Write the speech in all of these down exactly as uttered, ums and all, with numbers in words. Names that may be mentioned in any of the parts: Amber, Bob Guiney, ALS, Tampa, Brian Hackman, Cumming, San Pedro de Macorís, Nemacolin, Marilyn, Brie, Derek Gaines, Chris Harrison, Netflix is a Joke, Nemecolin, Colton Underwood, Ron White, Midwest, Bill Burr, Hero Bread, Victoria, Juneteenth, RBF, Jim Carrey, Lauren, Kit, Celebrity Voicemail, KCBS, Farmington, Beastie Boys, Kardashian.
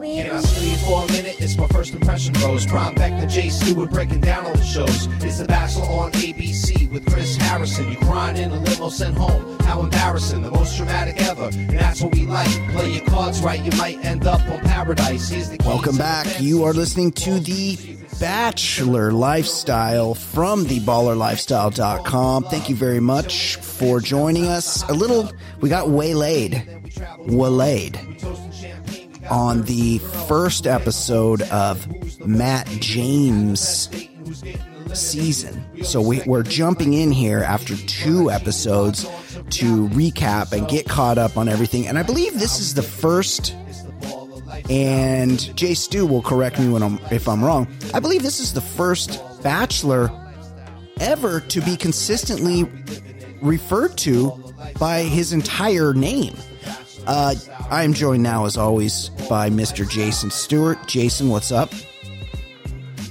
Can I steal you for a minute? It's my first impression, Rose. Prime back to Jason Stewart breaking down all the shows. It's The Bachelor on A B C with Chris Harrison. You crying in a limo sent home. How embarrassing, the most dramatic ever. And that's what we like. Play your cards right, you might end up on paradise. Here's the Welcome back. You are listening to The Bachelor Lifestyle from the baller lifestyle dot com. Thank you very much for joining us. A little, we got waylaid. Waylaid. On the first episode of Matt James' season. So we, we're jumping in here after two episodes to recap and get caught up on everything. And I believe this is the first, and Jay Stu will correct me when I'm, if I'm wrong, I believe this is the first Bachelor ever to be consistently referred to by his entire name. Uh, I am joined now, as always, by Mister Jason Stewart. Jason, what's up?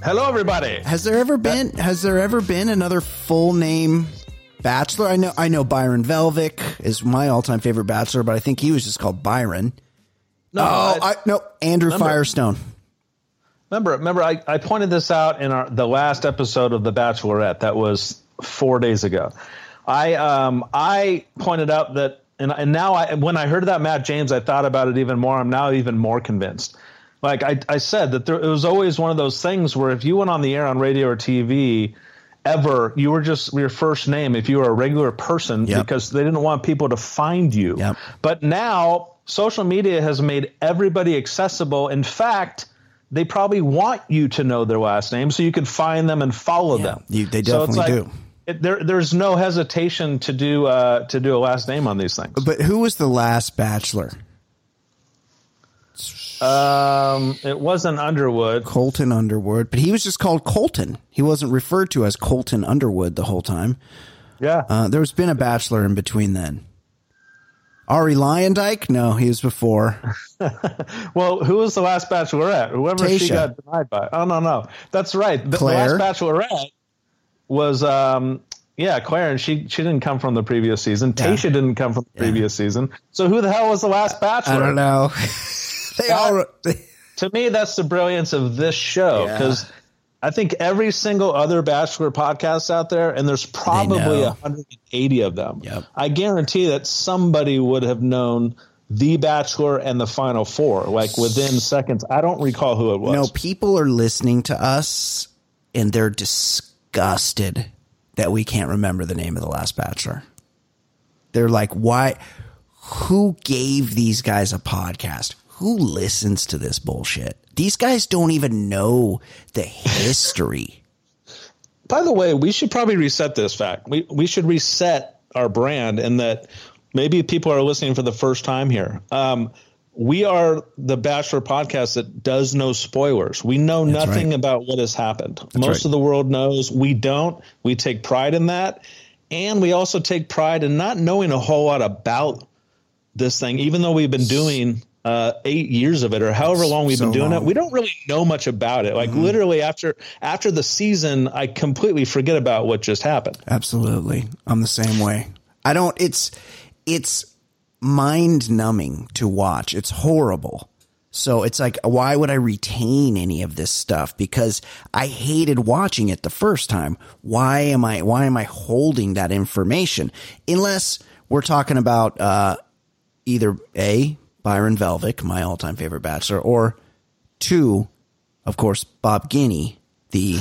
Hello, everybody. Has there ever been Has there ever been another full name Bachelor? I know, I know, Byron Velvick is my all time favorite Bachelor, but I think he was just called Byron. No, oh, I, I, no, Andrew remember, Firestone. Remember, remember, I, I pointed this out in our the last episode of The Bachelorette. That was four days ago. I um I pointed out that. And and now I, when I heard that Matt James, I thought about it even more. I'm now even more convinced. Like I, I said, that there, it was always one of those things where if you went on the air on radio or T V ever, you were just your first name if you were a regular person, yep. because they didn't want people to find you. Yep. But now social media has made everybody accessible. In fact, they probably want you to know their last name so you can find them and follow yeah, them. You, they definitely so it's like, do. It, there, there's no hesitation to do uh, to do a last name on these things. But who was the last Bachelor? Um, it wasn't Underwood. Colton Underwood, but he was just called Colton. He wasn't referred to as Colton Underwood the whole time. Yeah, uh, there's been a Bachelor in between then. Ari Lyandike? No, he was before. Well, who was the last Bachelorette? Whoever Tayshia. She got denied by. Oh no, no, that's right. The, the last Bachelorette. Was, um, yeah, Clare, and she, she didn't come from the previous season. Yeah. Tayshia didn't come from the yeah. previous season. So who the hell was the last Bachelor? I don't know. they that, all they... To me, that's the brilliance of this show, because yeah. I think every single other Bachelor podcast out there, and there's probably one hundred eighty of them, yep. I guarantee that somebody would have known The Bachelor and the Final Four, like within seconds. I don't recall who it was. No, people are listening to us, and they're disgusted. Disgusted that we can't remember the name of the last Bachelor. They're like, why? Who gave these guys a podcast? Who listens to this bullshit? These guys don't even know the history. By the way, we should probably reset this fact. We we should reset our brand, and that maybe people are listening for the first time here. Um, we are the Bachelor podcast that does no spoilers. We know That's nothing right. about what has happened. That's Most right. of the world knows. We don't. We take pride in that. And we also take pride in not knowing a whole lot about this thing, even though we've been doing uh, eight years of it or however long we've so been doing long. It. We don't really know much about it. Like mm-hmm. literally after after the season, I completely forget about what just happened. Absolutely. I'm the same way. I don't. It's it's. Mind numbing to watch. It's horrible. So it's like, why would I retain any of this stuff? Because I hated watching it the first time. Why am I, why am I holding that information? Unless we're talking about, uh, either A, Byron Velvick, my all time favorite Bachelor, or two, of course, Bob Guiney, the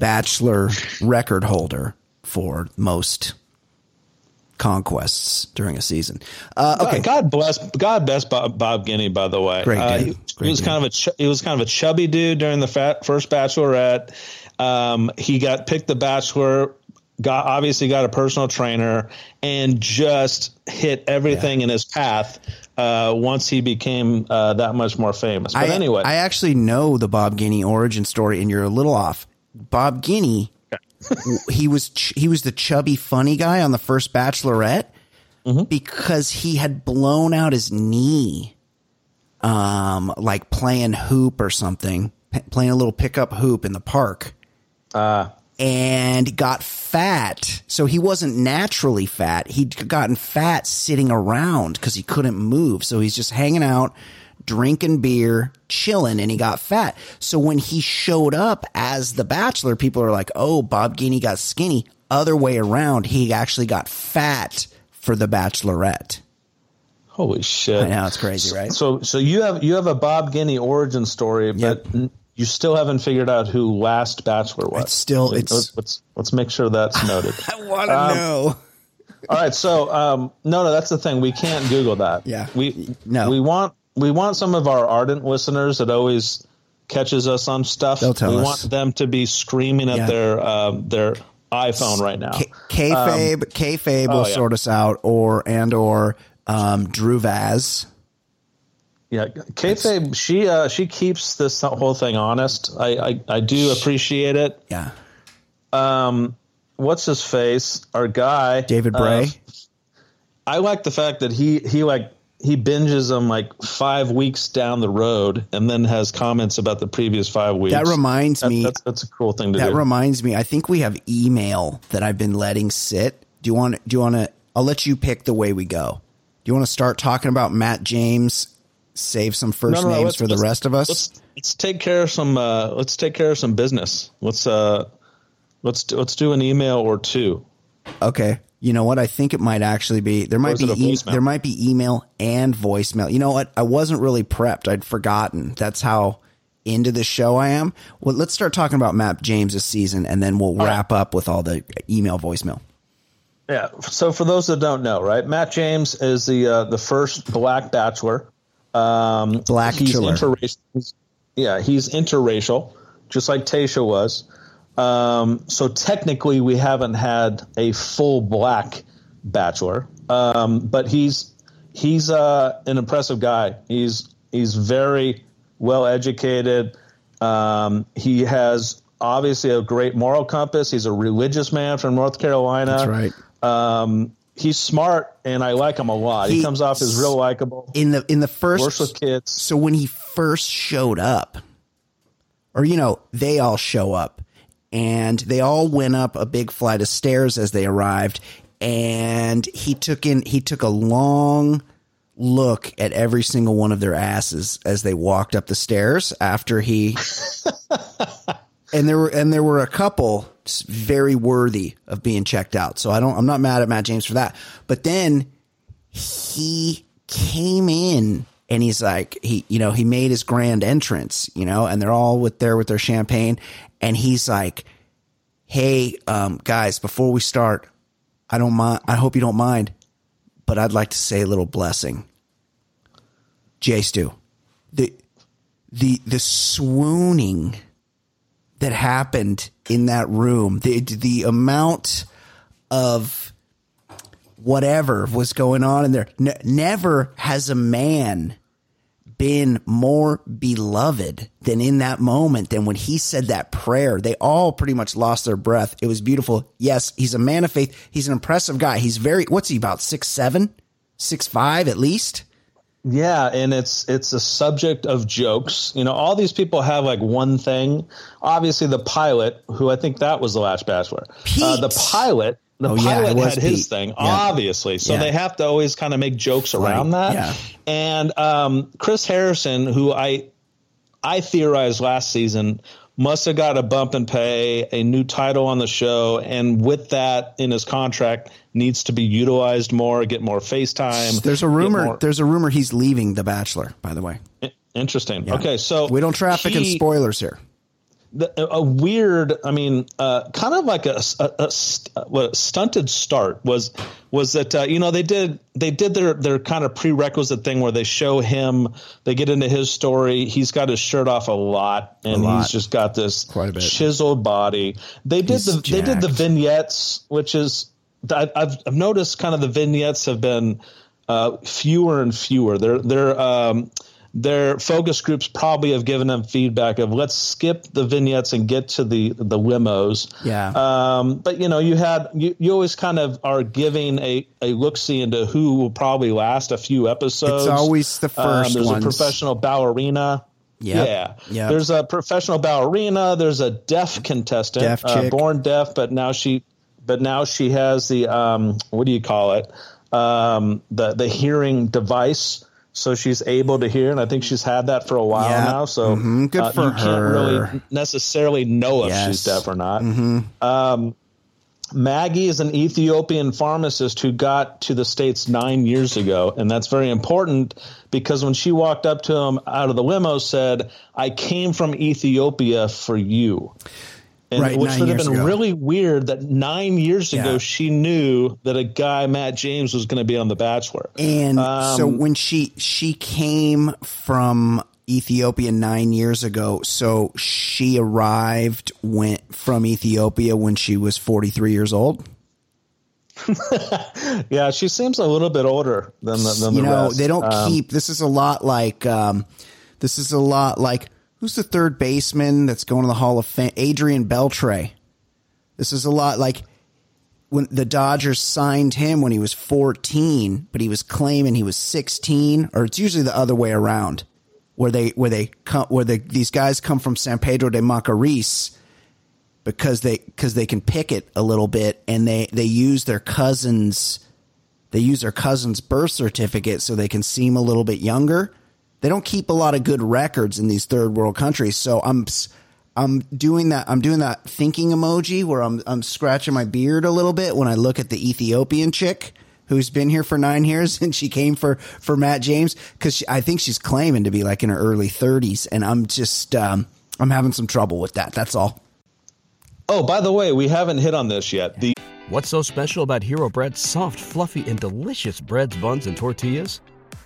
Bachelor record holder for most conquests during a season. Uh, okay, God bless, God bless Bob, Bob Guiney. By the way, great dude. Uh, he, great he was dude. kind of a ch- he was kind of a chubby dude during the fat, first Bachelorette. Um, he got picked the Bachelor. Got obviously got a personal trainer and just hit everything yeah. in his path. Uh, once he became uh, that much more famous. But I, anyway, I actually know the Bob Guiney origin story, and you're a little off. Bob Guiney he was ch- he was the chubby, funny guy on the first Bachelorette mm-hmm. because he had blown out his knee, um, like playing hoop or something, p- playing a little pickup hoop in the park. Uh And got fat. So he wasn't naturally fat. He'd gotten fat sitting around because he couldn't move. So he's just hanging out, drinking beer, chilling, and he got fat. So when he showed up as the Bachelor, people are like, oh, Bob Guiney got skinny. Other way around, he actually got fat for the Bachelorette. Holy shit. I know, it's crazy, right? So so you have you have a Bob Guiney origin story, but yep. You still haven't figured out who last Bachelor was. It's still, it's let's, let's, let's make sure that's noted. I want to um, know. All right. So, um, no, no, that's the thing. We can't Google that. Yeah. We, no, we want, we want some of our ardent listeners that always catches us on stuff. They'll tell we us. Want them to be screaming at yeah. their, um, their iPhone right now. K- Kayfabe, um, Kayfabe will oh, yeah. sort us out or, and, or, um, Drew Vaz. Yeah, Kayfabe, she uh, she keeps this whole thing honest. I, I, I do appreciate it. Yeah. Um, what's his face? Our guy, David Bray. Uh, I like the fact that he he like he binges them like five weeks down the road, and then has comments about the previous five weeks. That reminds that, me. That's, that's a cool thing to that do. That reminds me. I think we have email that I've been letting sit. Do you want? Do you want to? I'll let you pick the way we go. Do you want to start talking about Matt James? Save some first no, no, names for the rest of us. Let's, let's take care of some. Uh, let's take care of some business. Let's uh, let's let's do an email or two. Okay, you know what? I think it might actually be there. Might be e- there might be email and voicemail. You know what? I wasn't really prepped. I'd forgotten. That's how into the show I am. Well, let's start talking about Matt James this season, and then we'll all wrap right. up with all the email, voicemail. Yeah. So for those that don't know, right? Matt James is the uh, the first Black Bachelor. Um, Black he's interracial. Yeah, he's interracial, just like Tayshia was. Um, so technically, we haven't had a full Black Bachelor, um, but he's he's uh, an impressive guy. He's he's very well educated. Um, he has obviously a great moral compass. He's a religious man from North Carolina. That's right. Um, He's smart, and I like him a lot. He, he comes off as real likable. In the in the first, works with kids. So when he first showed up, or, you know, they all show up, and they all went up a big flight of stairs as they arrived, and he took in he took a long look at every single one of their asses as they walked up the stairs after he – and there were and there were a couple – very worthy of being checked out. So I don't, I'm not mad at Matt James for that. But then he came in and he's like, he, you know, he made his grand entrance, you know, and they're all with there with their champagne. And he's like, hey, um, guys, before we start, I don't mind. I hope you don't mind, but I'd like to say a little blessing. Jay Stu, the, the, the swooning that happened in that room, the the amount of whatever was going on in there. N- never has a man been more beloved than in that moment, than when he said that prayer. They all pretty much lost their breath. It was beautiful. Yes, he's a man of faith. He's an impressive guy. He's very, what's he, about six seven, six five at least? Yeah, and it's it's a subject of jokes. You know, all these people have like one thing. Obviously, the pilot, who I think that was the last Bachelor, uh, the pilot, the oh, pilot yeah, had Pete. his thing, yeah. obviously. So yeah. they have to always kind of make jokes around right. that. Yeah. And um, Chris Harrison, who I I theorized last season, must have got a bump in pay, a new title on the show, and with that in his contract, needs to be utilized more, get more FaceTime. There's a rumor. More... There's a rumor he's leaving The Bachelor, by the way. Interesting. Yeah. Okay, so we don't traffic he, in spoilers here. The, a weird, I mean, uh, kind of like a, a, a, a stunted start was was that uh, you know they did they did their their kind of prerequisite thing where they show him, they get into his story. He's got his shirt off a lot, and a lot. he's just got this chiseled body. They did he's the jacked. they did the vignettes, which is I, I've I've noticed kind of the vignettes have been uh, fewer and fewer. They're they're um, their focus groups probably have given them feedback of let's skip the vignettes and get to the, the limos. Yeah. Um, but, you know, you had you, you always kind of are giving a, a look-see into who will probably last a few episodes. It's always the first um, there's ones. There's a professional ballerina. Yep. Yeah. Yeah. There's a professional ballerina. There's a deaf contestant, deaf uh, born deaf, but now she but now she has the um, what do you call it? Um, the the hearing device. So she's able to hear, and I think she's had that for a while yeah. now. So mm-hmm. Good uh, for you her. Can't really necessarily know if yes. she's deaf or not. Mm-hmm. Um, Maggie is an Ethiopian pharmacist who got to the States nine years ago, and that's very important because when she walked up to him out of the limo, said, "I came from Ethiopia for you." And right, which would have been ago. Really weird that nine years yeah. ago she knew that a guy, Matt James, was going to be on The Bachelor. And um, so when she she came from Ethiopia nine years ago, so she arrived went from Ethiopia when she was forty-three years old. Yeah, she seems a little bit older than the, than you the know. Rest. They don't um, keep this is a lot like um, this is a lot like. Who's the third baseman that's going to the Hall of Fame? Adrian Beltre. This is a lot like when the Dodgers signed him when he was fourteen, but he was claiming he was sixteen, or it's usually the other way around, where they where they come where they, these guys come from San Pedro de Macorís because they because they can pick it a little bit, and they they use their cousins they use their cousin's birth certificate so they can seem a little bit younger. They don't keep a lot of good records in these third world countries. So I'm, I'm doing that. I'm doing that thinking emoji where I'm, I'm scratching my beard a little bit when I look at the Ethiopian chick who's been here for nine years and she came for, for Matt James. Cause she, I think she's claiming to be like in her early thirties. And I'm just, um, I'm having some trouble with that. That's all. Oh, by the way, we haven't hit on this yet. The What's so special about Hero Bread's soft, fluffy, and delicious breads, buns, and tortillas?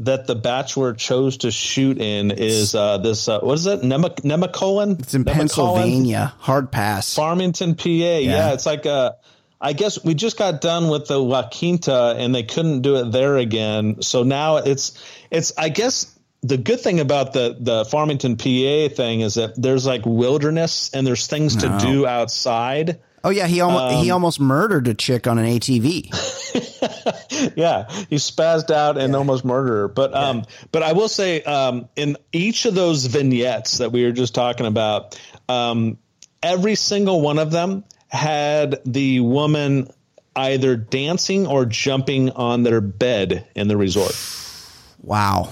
that The Bachelor chose to shoot in is uh, this, uh, what is it? Nema- Nemacolin? It's in Nemacolin? Pennsylvania. Hard pass. Farmington, P A. Yeah. yeah, it's like a, I guess we just got done with the La Quinta and they couldn't do it there again. So now it's, it's, I guess the good thing about the, the Farmington, P A thing is that there's like wilderness and there's things no. to do outside. Oh yeah, he almost um, he almost murdered a chick on an A T V. Yeah, he spazzed out and yeah. almost murdered her. But yeah. um, but I will say um, in each of those vignettes that we were just talking about, um, every single one of them had the woman either dancing or jumping on their bed in the resort. Wow,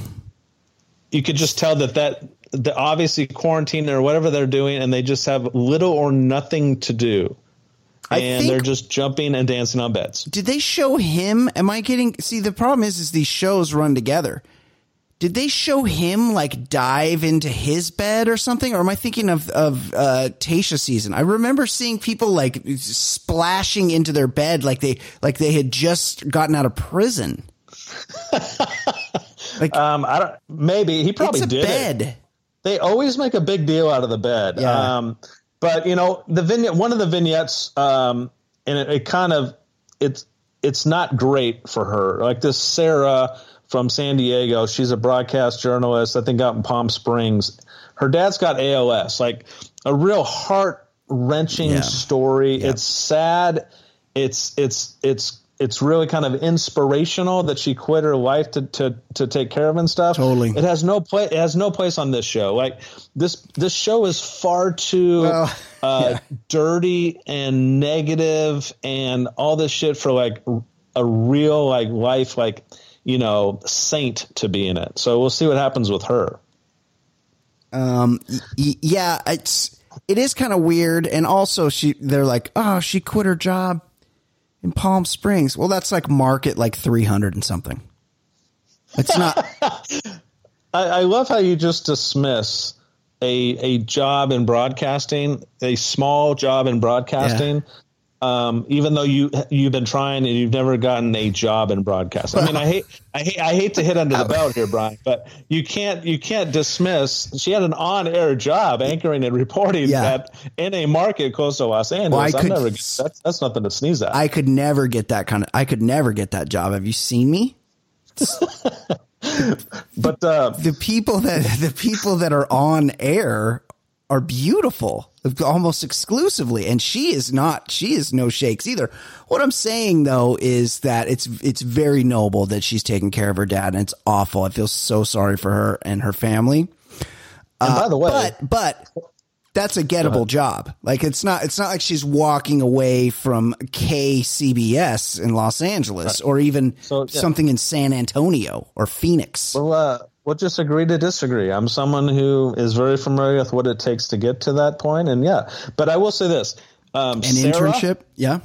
you could just tell that that. The obviously quarantine or whatever they're doing, and they just have little or nothing to do. I and think, they're just jumping and dancing on beds. Did they show him? Am I kidding? See, the problem is, is these shows run together. Did they show him like dive into his bed or something? Or am I thinking of, of uh, Tayshia season? I remember seeing people like splashing into their bed. Like they, like they had just gotten out of prison. Like, um, I don't, maybe he probably it's a did bed. It. They always make a big deal out of the bed. Yeah. Um, but, you know, the vignette, one of the vignettes, um, and it, it kind of it's it's not great for her. Like this Sarah from San Diego. She's a broadcast journalist, I think, out in Palm Springs. Her dad's got A L S, like a real heart wrenching yeah. story. Yeah. It's sad. It's it's it's it's really kind of inspirational that she quit her life to, to, to take care of and stuff. Totally. It has no place. It has no place on this show. Like this, this show is far too well, uh, yeah. dirty and negative and all this shit for like a real like life, like, you know, saint to be in it. So we'll see what happens with her. Um, y- yeah, it's, it is kind of weird. And also she, they're like, oh, she quit her job in Palm Springs. Well, that's like market like three hundred and something. It's not. I, I love how you just dismiss a a job in broadcasting, a small job in broadcasting. Yeah. Um, even though you you've been trying and you've never gotten a job in broadcasting. I mean, I hate I hate I hate to hit under the belt here, Brian, but you can't you can't dismiss. She had an on-air job anchoring and reporting yeah. at in a market close to Los Angeles. Well, I could, never, that's, that's nothing to sneeze at. I could never get that kind of. I could never get that job. Have you seen me? But uh, the people that the people that are on air are beautiful almost exclusively. And she is not, she is no shakes either. What I'm saying though, is that it's, it's very noble that she's taking care of her dad, and it's awful. I feel so sorry for her and her family. And by the way, uh, but, but that's a gettable job. Like it's not, it's not like she's walking away from K C B S in Los Angeles, right, or even so, yeah. something in San Antonio or Phoenix. Well, uh, Well, just agree to disagree. I'm someone who is very familiar with what it takes to get to that point, and yeah. But I will say this: um, an Sarah, internship, yeah.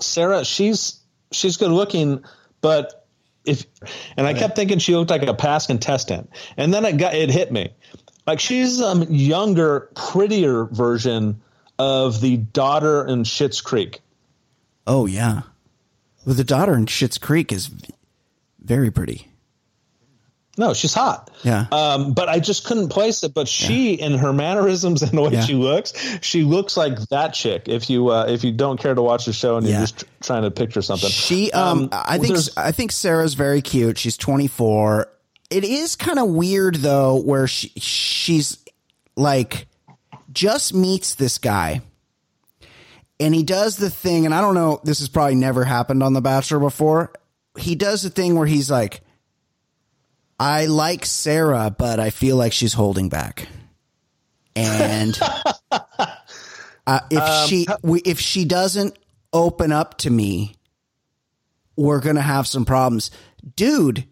Sarah, she's she's good looking, but if and I right. kept thinking she looked like a past contestant, and then it got it hit me, like she's a younger, prettier version of the daughter in Schitt's Creek. Oh yeah, well, the daughter in Schitt's Creek is very pretty. No, she's hot. Yeah. Um, but I just couldn't place it. But she, yeah. in her mannerisms and the way yeah. she looks, she looks like that chick. If you uh, if you don't care to watch the show and yeah. you're just tr- trying to picture something, she. Um, um I think I think Sarah's very cute. She's twenty-four. It is kind of weird though, where she she's like just meets this guy, and he does the thing. And I don't know. This has probably never happened on The Bachelor before. He does the thing where he's like, I like Sarah, but I feel like she's holding back. And uh, if um, she we, if she doesn't open up to me, we're going to have some problems. Dude,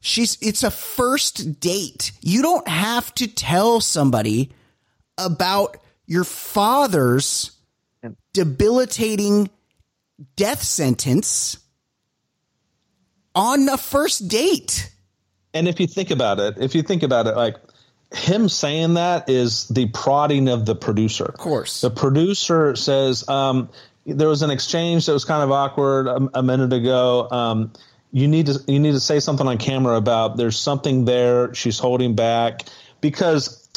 she's it's a first date. You don't have to tell somebody about your father's debilitating death sentence on the first date. And if you think about it, if you think about it, like him saying that is the prodding of the producer. Of course. The producer says um, there was an exchange that was kind of awkward a, a minute ago. Um, you need to you need to say something on camera about there's something there. She's holding back because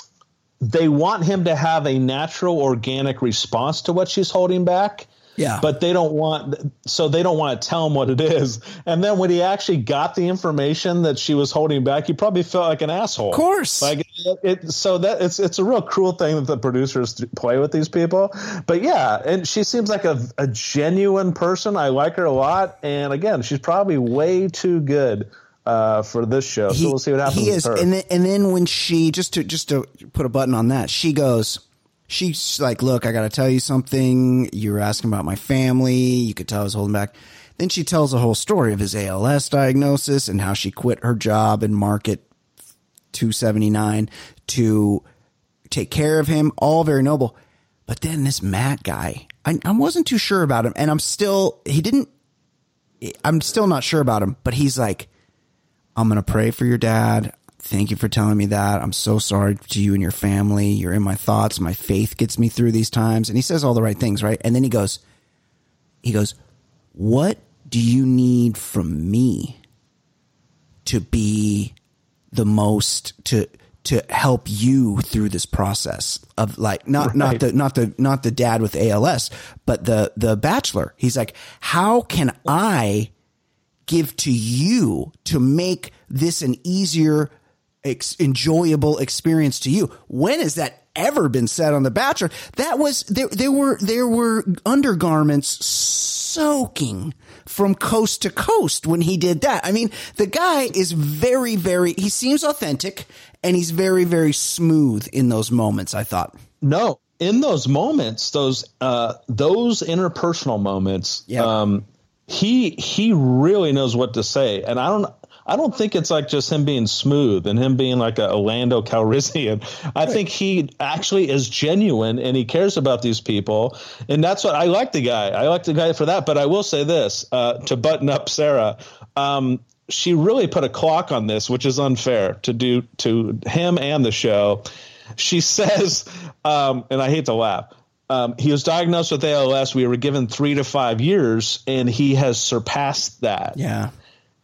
they want him to have a natural, organic response to what she's holding back. Yeah, but they don't want so they don't want to tell him what it is. And then when he actually got the information that she was holding back, he probably felt like an asshole. Of course, like it, so that it's it's a real cruel thing that the producers play with these people. But yeah, and she seems like a, a genuine person. I like her a lot. And again, she's probably way too good uh, for this show. He, so we'll see what happens. He is, with her. And then, and then when she just to just to put a button on that, she goes. She's like, look, I got to tell you something. You were asking about my family. You could tell I was holding back. Then she tells a whole story of his A L S diagnosis and how she quit her job in Market two seventy-nine to take care of him. All very noble. But then this Matt guy, I, I wasn't too sure about him. And I'm still, he didn't, I'm still not sure about him. But he's like, I'm going to pray for your dad. Thank you for telling me that. I'm so sorry to you and your family. You're in my thoughts. My faith gets me through these times. And he says all the right things, right? And then he goes, he goes, what do you need from me to be the most, to, to help you through this process of like, not, right. not the, not the, not the dad with A L S, but the, the bachelor. He's like, how can I give to you to make this an easier Ex- enjoyable experience to you? When has that ever been said on The Bachelor? That was there. There were there were undergarments soaking from coast to coast when he did that. I mean, the guy is very, very. He seems authentic, and he's very, very smooth in those moments. I thought no, in those moments, those uh, those interpersonal moments. Yeah. Um, he he really knows what to say, and I don't. I don't think it's like just him being smooth and him being like a Orlando Calrissian. I right. think he actually is genuine and he cares about these people. And that's what I like the guy. I like the guy for that. But I will say this uh, to button up Sarah. Um, she really put a clock on this, which is unfair to do to him and the show. She says, um, and I hate to laugh, um, he was diagnosed with A L S. We were given three to five years, and he has surpassed that. Yeah.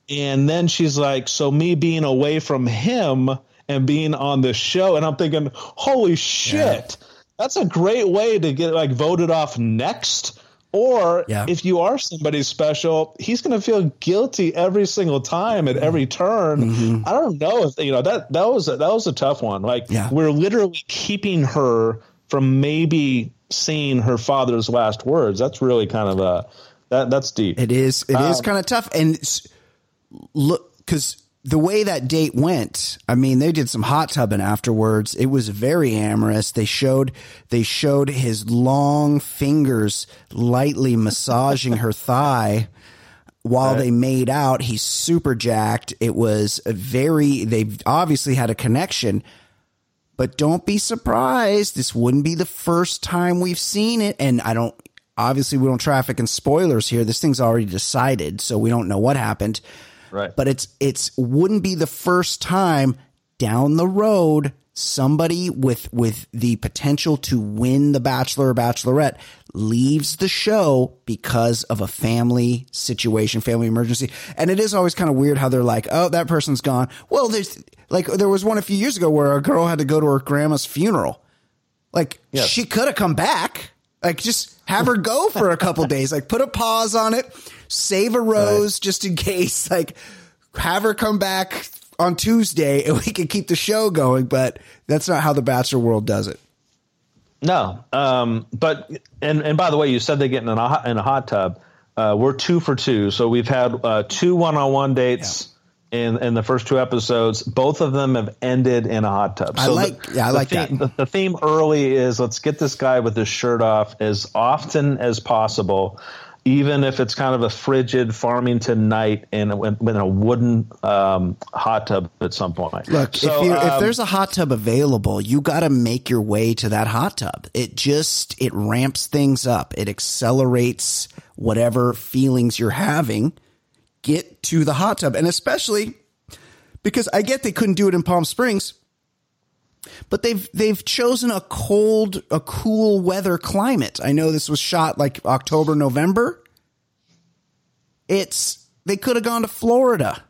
And then she's like, so me being away from him and being on this show, and I'm thinking, holy shit, yeah. that's a great way to get like voted off next. Or yeah. if you are somebody special, he's going to feel guilty every single time at every turn. Mm-hmm. I don't know if you know that that was a, that was a tough one. Like yeah. we're literally keeping her from maybe seeing her father's last words. That's really kind of a that that's deep. It is. It um, is kind of tough. And look, because the way that date went, I mean, they did some hot tubbing afterwards. It was very amorous. They showed they showed his long fingers lightly massaging her thigh while right. they made out. He's super jacked. It was a very they obviously had a connection. But don't be surprised. This wouldn't be the first time we've seen it. And I don't obviously we don't traffic in spoilers here. This thing's already decided, so we don't know what happened. Right. But it's it's wouldn't be the first time down the road somebody with with the potential to win the Bachelor or Bachelorette leaves the show because of a family situation, family emergency. And it is always kind of weird how they're like, oh, that person's gone. Well, there's like there was one a few years ago where a girl had to go to her grandma's funeral. Like yes. she could have come back. Like just have her go for a couple days, like put a pause on it. Save a rose right. just in case, like have her come back on Tuesday and we can keep the show going. But that's not how the Bachelor world does it. No. Um, but and, and by the way, you said they get in a hot, in a hot tub. Uh, we're two for two. So we've had uh, two one-on-one dates yeah. in, in the first two episodes. Both of them have ended in a hot tub. So I like, the, yeah, I like the theme, that. The, the theme early is let's get this guy with his shirt off as often as possible. Even if it's kind of a frigid Farmington night in a, in a wooden um, hot tub at some point. Look, so, if, you, um, if there's a hot tub available, you got to make your way to that hot tub. It just it ramps things up. It accelerates whatever feelings you're having. Get to the hot tub, and especially because I get they couldn't do it in Palm Springs, but they've they've chosen a cold, a cool weather climate. I know this was shot like October, November. It's they could have gone to Florida,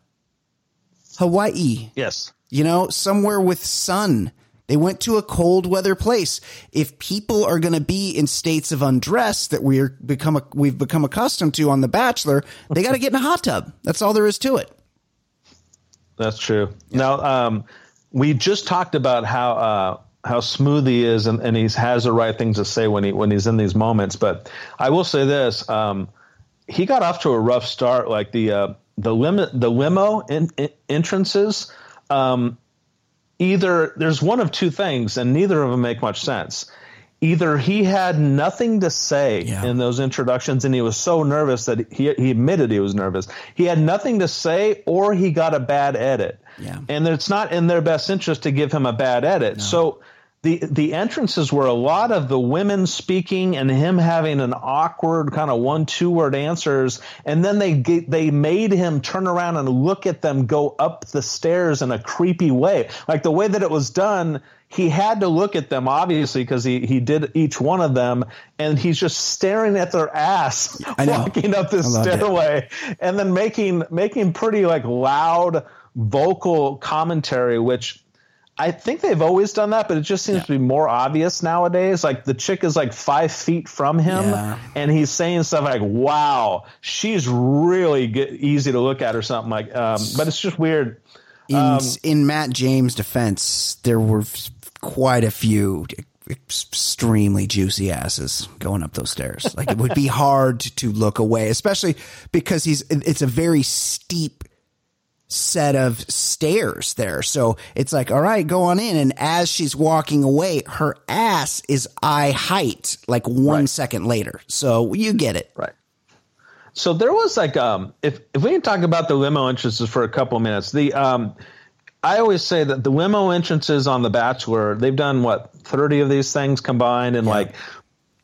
Hawaii. Yes. You know, somewhere with sun. They went to a cold weather place. If people are going to be in states of undress that we're become a, we've become accustomed to on The Bachelor, they got to get in a hot tub. That's all there is to it. That's true. Yeah. Now, um, we just talked about how uh, how smooth he is, and, and he has the right things to say when he when he's in these moments. But I will say this: um, he got off to a rough start. Like the uh, the limo the limo in, in entrances. Um, either there's one of two things, and neither of them make much sense. Either he had nothing to say yeah. in those introductions, and he was so nervous that he, he admitted he was nervous. He had nothing to say, or he got a bad edit. Yeah. And it's not in their best interest to give him a bad edit. No. So the the entrances were a lot of the women speaking and him having an awkward kind of one, two word answers. And then they get, they made him turn around and look at them go up the stairs in a creepy way. Like the way that it was done, he had to look at them, obviously, because he, he did each one of them, and he's just staring at their ass walking up this stairway it. and then making making pretty like loud vocal commentary, which I think they've always done that, but it just seems yeah. to be more obvious nowadays. Like the chick is like five feet from him yeah. and he's saying stuff like, wow, she's really good, easy to look at or something like, um, but it's just weird. In, um, in Matt James' defense, there were quite a few extremely juicy asses going up those stairs. Like it would be hard to look away, especially because he's, it's a very steep set of stairs there. So it's like, all right, go on in. And as she's walking away, her ass is eye height, like one right. second later. So you get it. Right. So there was like, um, if, if we can talk about the limo entrances for a couple of minutes, the, um, I always say that the limo entrances on The Bachelor, they've done what, thirty of these things combined. And yeah. like,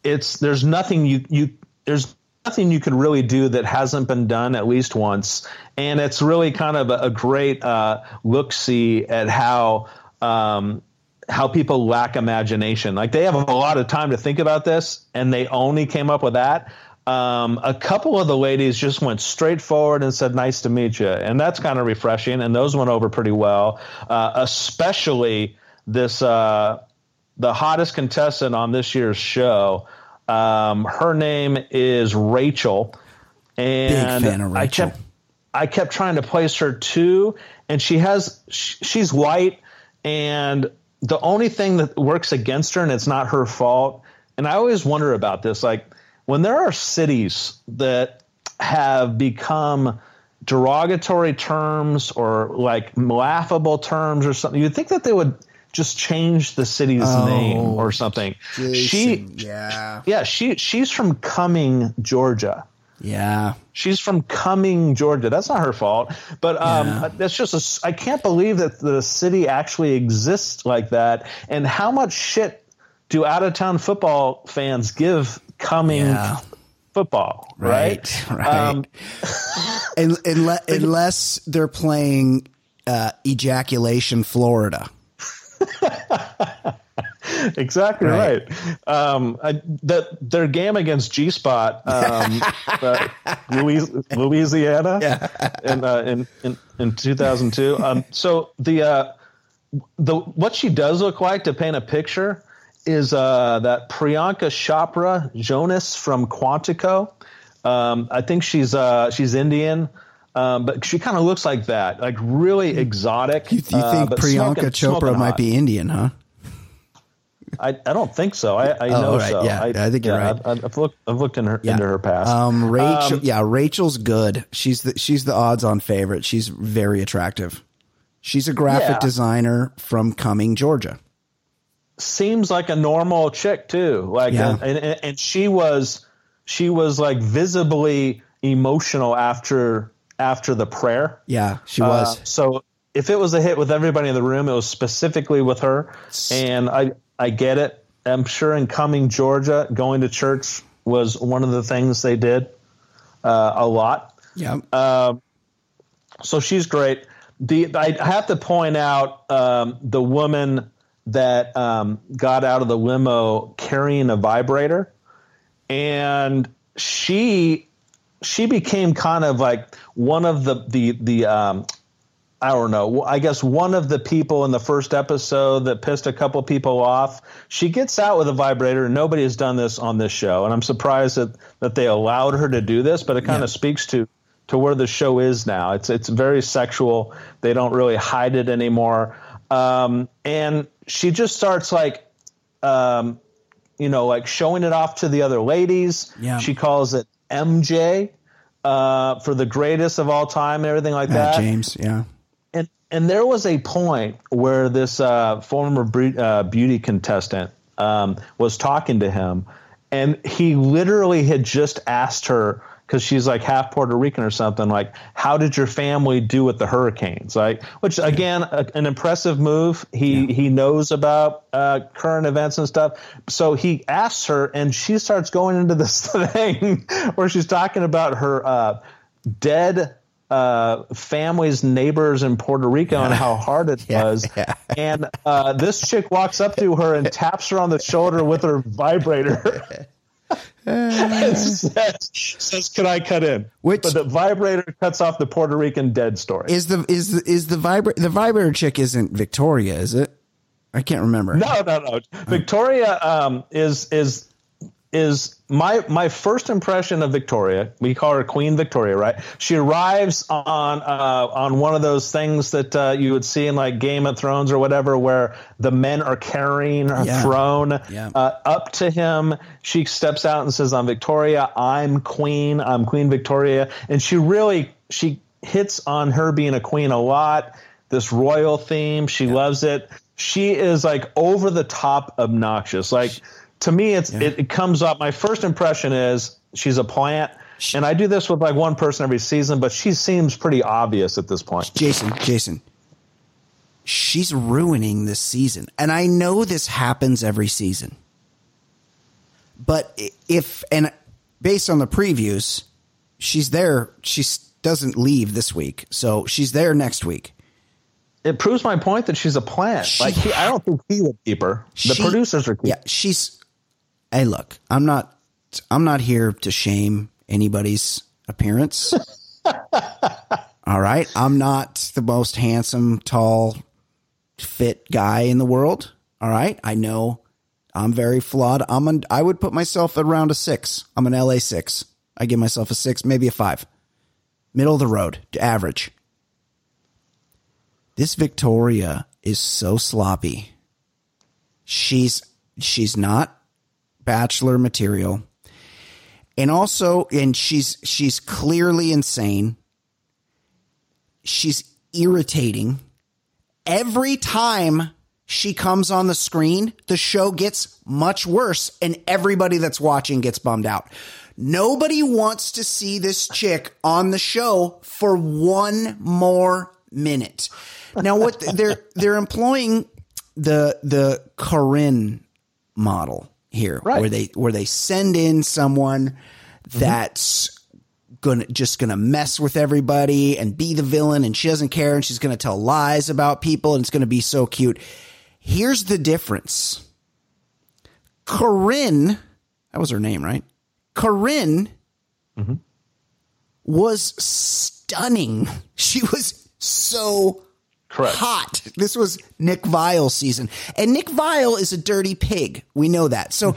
it's, there's nothing you, you, there's nothing you could really do that hasn't been done at least once. And it's really kind of a, a great uh, look-see at how um, how people lack imagination. Like, they have a lot of time to think about this, and they only came up with that. Um, a couple of the ladies just went straight forward and said, nice to meet you. And that's kind of refreshing. And those went over pretty well, uh, especially this, uh, the hottest contestant on this year's show. Um, her name is Rachel. And big fan of Rachel. I kept, I kept trying to place her too. And she has, she, she's white, and the only thing that works against her, and it's not her fault. And I always wonder about this, like, when there are cities that have become derogatory terms or like laughable terms or something, you'd think that they would just change the city's oh, name or something. Jason, she, yeah, yeah, she she's from Cumming, Georgia. Yeah, she's from Cumming, Georgia. That's not her fault, but um, yeah. that's just a, I can't believe that the city actually exists like that. And how much shit do out of town football fans give Cumming yeah. football, right? Right. right. Um, and, and le- unless they're playing uh, Ejaculation, Florida. Exactly right. right. Um, I, the, their game against G Spot, um, uh, Louisiana, yeah. in, uh, in in in two thousand two. Um, so the uh, the what she does look like, to paint a picture, is uh, that Priyanka Chopra Jonas from Quantico. Um, I think she's uh, she's Indian, um, but she kind of looks like that, like really exotic. You, you think uh, Priyanka smoking, Chopra smoking might be Indian, huh? I, I don't think so. I, I oh, know right. so. Yeah, I, I think you're yeah, right. I've, I've looked I've looked in her, yeah. into her past. Um, Rachel, um, yeah, Rachel's good. She's the she's the odds-on favorite. She's very attractive. She's a graphic yeah. designer from Cumming, Georgia. Seems like a normal chick too. Like, yeah. and, and, and she was, she was like visibly emotional after, after the prayer. Yeah, she was. Uh, so if it was a hit with everybody in the room, it was specifically with her. And I, I get it. I'm sure in Cumming, Georgia, going to church was one of the things they did, uh, a lot. Yeah. Um, uh, so she's great. The, I have to point out, um, the woman that um, got out of the limo carrying a vibrator, and she she became kind of like one of the the the um, I don't know I guess one of the people in the first episode that pissed a couple people off. She gets out with a vibrator, and nobody has done this on this show, and I'm surprised that that they allowed her to do this, but it kind yeah. of speaks to to where the show is now. It's it's very sexual. They don't really hide it anymore. Um, and she just starts like, um, you know, like showing it off to the other ladies. Yeah. She calls it M J, uh, for the greatest of all time and everything like that. Matt James. Yeah. And, and there was a point where this, uh, former bre- uh, beauty contestant, um, was talking to him, and he literally had just asked her, because she's like half Puerto Rican or something, like, how did your family do with the hurricanes? Like, which again, a, an impressive move. He yeah. he knows about uh, current events and stuff. So he asks her, and she starts going into this thing where she's talking about her uh, dead uh, family's neighbors in Puerto Rico yeah. and how hard it yeah, was. Yeah. And uh, this chick walks up to her and taps her on the shoulder with her vibrator. Uh, says, says, "Can I cut in?" Which, but the vibrator cuts off the Puerto Rican dead story. Is the is the, is the vibra- the vibrator chick isn't Victoria, is it? I can't remember. No, no, no. Oh. Victoria um, is is is my my first impression of Victoria. We call her Queen Victoria, right? She arrives on uh, on one of those things that uh, you would see in like Game of Thrones or whatever, where the men are carrying her yeah. throne yeah. Uh, up to him. She steps out and says, "I'm Victoria. I'm Queen. I'm Queen Victoria." And she really she hits on her being a queen a lot. This royal theme, she yeah. loves it. She is like over the top obnoxious, like. She- To me, it's yeah. it, it comes up. My first impression is she's a plant, she, and I do this with like one person every season, but she seems pretty obvious at this point. Jason, Jason, she's ruining this season, and I know this happens every season. But if and based on the previews, she's there. She doesn't leave this week, so she's there next week. It proves my point that she's a plant. She, like he, I don't think he would keep her. The she, producers are keeping. Yeah, she's. Hey, look, I'm not. I'm not here to shame anybody's appearance. All right, I'm not the most handsome, tall, fit guy in the world. All right, I know I'm very flawed. I'm an, I would put myself around a six. I'm an L A six. I give myself a six, maybe a five. Middle of the road, average. This Victoria is so sloppy. She's she's not bachelor material. And also, and she's she's clearly insane. She's irritating. Every time she comes on the screen, the show gets much worse, and everybody that's watching gets bummed out. Nobody wants to see this chick on the show for one more minute. Now, what they're they're employing the the Corinne model here, right, where they where they send in someone that's mm-hmm. gonna just gonna mess with everybody and be the villain, and she doesn't care, and she's gonna tell lies about people, and it's gonna be so cute. Here's the difference: Corinne, that was her name, right? Corinne mm-hmm. was stunning. She was. So Correct. hot. This was Nick Viall season. And Nick Viall is a dirty pig. We know that. So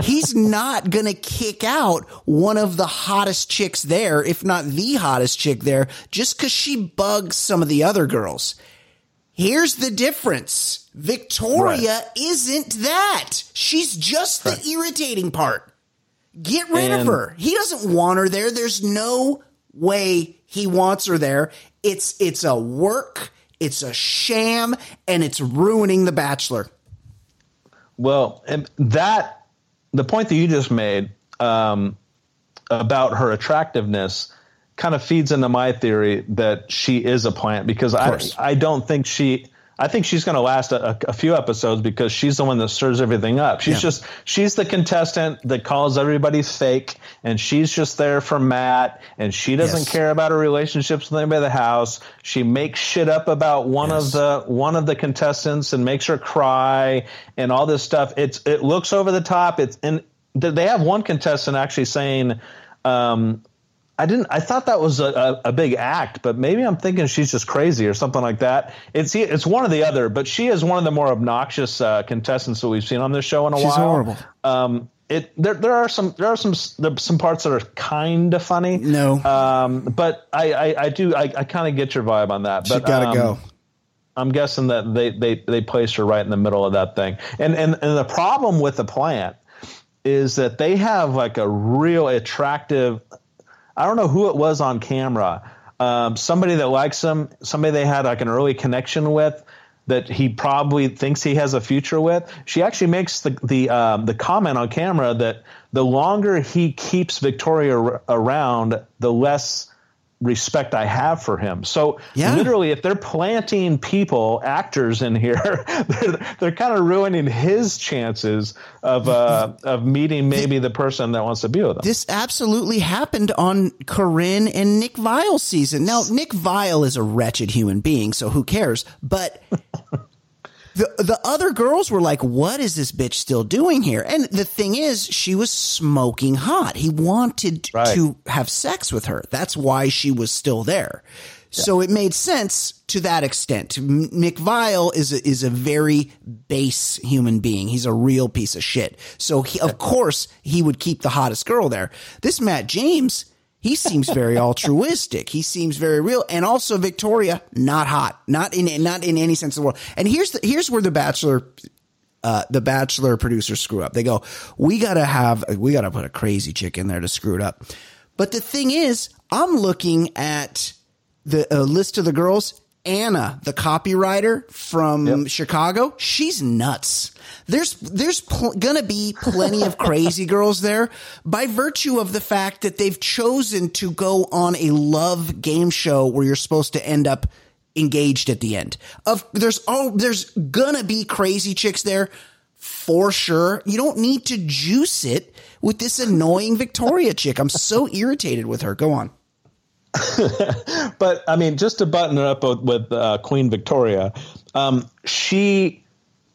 he's not going to kick out one of the hottest chicks there, if not the hottest chick there, just because she bugs some of the other girls. Here's the difference. Victoria right. isn't that. She's just Correct. the irritating part. Get rid and- of her. He doesn't want her there. There's no way he wants her there. It's it's a work, it's a sham, and it's ruining The Bachelor. Well, and that the point that you just made um, about her attractiveness kind of feeds into my theory that she is a plant, because I I don't think she I think she's going to last a, a few episodes because she's the one that stirs everything up. She's yeah. just she's the contestant that calls everybody fake, and she's just there for Matt, and she doesn't yes. care about her relationships with anybody in the house. She makes shit up about one yes. of the one of the contestants and makes her cry and all this stuff. It's it looks over the top. It's and they have one contestant actually saying, um, I didn't. I thought that was a, a, a big act, but maybe I'm thinking she's just crazy or something like that. It's it's one or the other, but she is one of the more obnoxious uh, contestants that we've seen on this show in a she's while. She's horrible. Um, it there there are some there are some there, some parts that are kind of funny. No, um, but I, I, I do I, I kind of get your vibe on that. But, she gotta um, go. I'm guessing that they they they placed her right in the middle of that thing, and and, and the problem with the plant is that they have like a real attractive. I don't know who it was on camera. Um, somebody that likes him, somebody they had like an early connection with that he probably thinks he has a future with. She actually makes the the um, the comment on camera that the longer he keeps Victoria r- around, the less respect I have for him. So yeah. literally, if they're planting people, actors in here, they're, they're kind of ruining his chances of uh, of meeting maybe the person that wants to be with him. This absolutely happened on Corinne and Nick Viall season. Now, Nick Viall is a wretched human being, so who cares? But the the other girls were like, "What is this bitch still doing here?" And the thing is, she was smoking hot. He wanted right. to have sex with her. That's why she was still there. Yeah. So it made sense to that extent. Nick Viall is a, is a very base human being. He's a real piece of shit. So he, of course he would keep the hottest girl there. This Matt James, he seems very altruistic. He seems very real. And also Victoria, not hot, not in not in any sense of the world. And here's the, here's where the Bachelor, uh, the Bachelor producers screw up. They go, we gotta have, we gotta put a crazy chick in there to screw it up. But the thing is, I'm looking at the uh, list of the girls. Anna, the copywriter from yep. Chicago, she's nuts. There's there's pl- going to be plenty of crazy girls there by virtue of the fact that they've chosen to go on a love game show where you're supposed to end up engaged at the end. Of there's all there's going to be crazy chicks there for sure. You don't need to juice it with this annoying Victoria chick. I'm so irritated with her. Go on. But I mean, just to button it up with, with uh, Queen Victoria, um, she,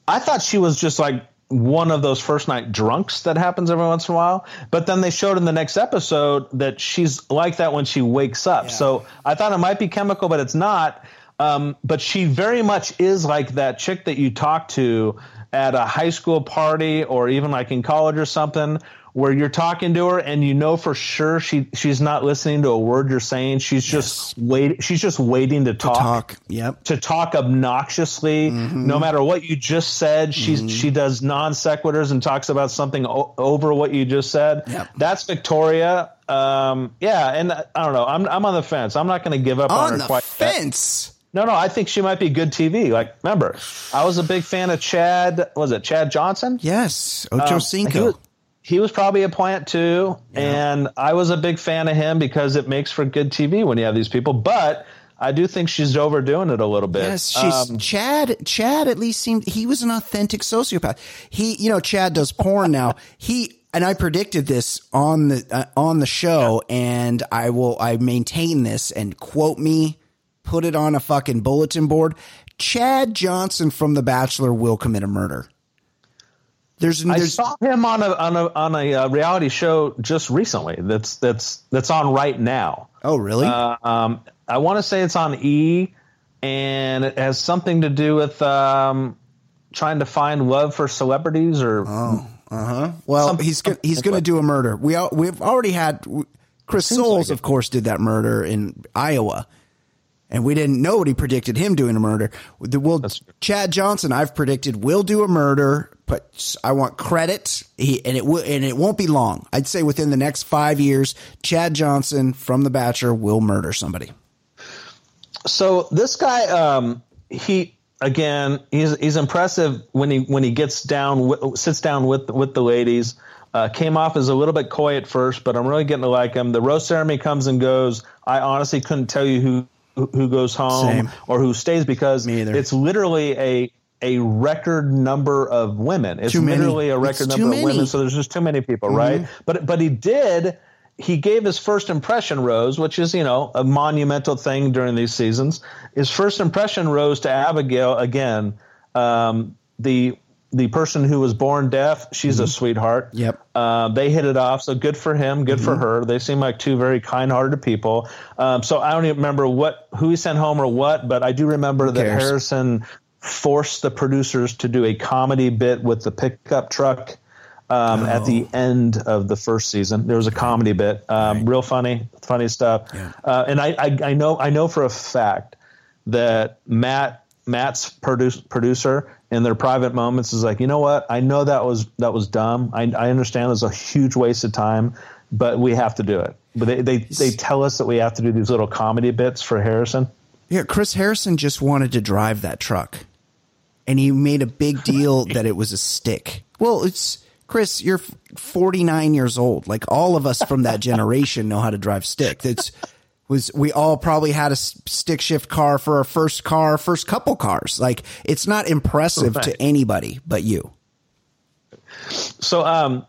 I thought she was just like one of those first night drunks that happens every once in a while. But then they showed in the next episode that she's like that when she wakes up. Yeah. So I thought it might be chemical, but it's not. Um, but she very much is like that chick that you talk to at a high school party or even like in college or something, where you're talking to her and you know for sure she she's not listening to a word you're saying. She's just yes. wait. She's just waiting to talk. To talk, yep. To talk obnoxiously, mm-hmm. no matter what you just said. She's mm-hmm. she does non sequiturs and talks about something o- over what you just said. Yep. That's Victoria. Um, yeah, and I don't know. I'm I'm on the fence. I'm not going to give up on, on her the quite fence. Yet. No, no, I think she might be good T V. Like, remember, I was a big fan of Chad. Was it Chad Johnson? Yes, Ocho um, Cinco. He was probably a plant too, yeah. and I was a big fan of him because it makes for good T V when you have these people. But I do think she's overdoing it a little bit. Yes, she's, um, Chad. Chad at least seemed he was an authentic sociopath. He, you know, Chad does porn now. He and I predicted this on the uh, on the show, yeah. and I will I maintain this and quote me, put it on a fucking bulletin board. Chad Johnson from The Bachelor will commit a murder. There's, there's, I saw him on a on a on a uh, reality show just recently. That's that's that's on right now. Oh, really? Uh, um, I want to say it's on E, and it has something to do with um, trying to find love for celebrities or. Oh, uh huh. Well, something, he's go- he's going like to do a murder. We all, we've already had Chris Soules, like of course, did that murder in Iowa. And we didn't nobody predicted him doing a murder. We'll, Chad Johnson, I've predicted, will do a murder, but I want credit. He and it will, and it won't be long. I'd say within the next five years, Chad Johnson from The Bachelor will murder somebody. So this guy, um, he again, he's he's impressive when he when he gets down, sits down with with the ladies. Uh, came off as a little bit coy at first, but I'm really getting to like him. The roast ceremony comes and goes. I honestly couldn't tell you who. who goes home Same. or who stays, because it's literally a a record number of women. It's literally a record it's number of women, so there's just too many people, mm-hmm. right? But but he did he gave his first impression rose, which is, you know, a monumental thing during these seasons. His first impression rose to Abigail again, um, the the person who was born deaf. She's mm-hmm. a sweetheart. Yep. Uh, they hit it off. So good for him. Good mm-hmm. for her. They seem like two very kind-hearted people. Um, so I don't even remember what, who he sent home or what, but I do remember who that cares? Harrison forced the producers to do a comedy bit with the pickup truck. Um, oh. At the end of the first season, there was a comedy bit, um, right. real funny, funny stuff. Yeah. Uh, and I, I, I know, I know for a fact that Matt, Matt's produce, producer in their private moments is like, you know what? I know that was that was dumb. I, I understand it was a huge waste of time, but we have to do it. But they, they, they tell us that we have to do these little comedy bits for Harrison. Yeah, Chris Harrison just wanted to drive that truck, and he made a big deal that it was a stick. Well, it's Chris, you're forty-nine years old. Like all of us from that generation know how to drive stick. That's was we all probably had a stick shift car for our first car, first couple cars. Like it's not impressive Perfect. to anybody but you. So um,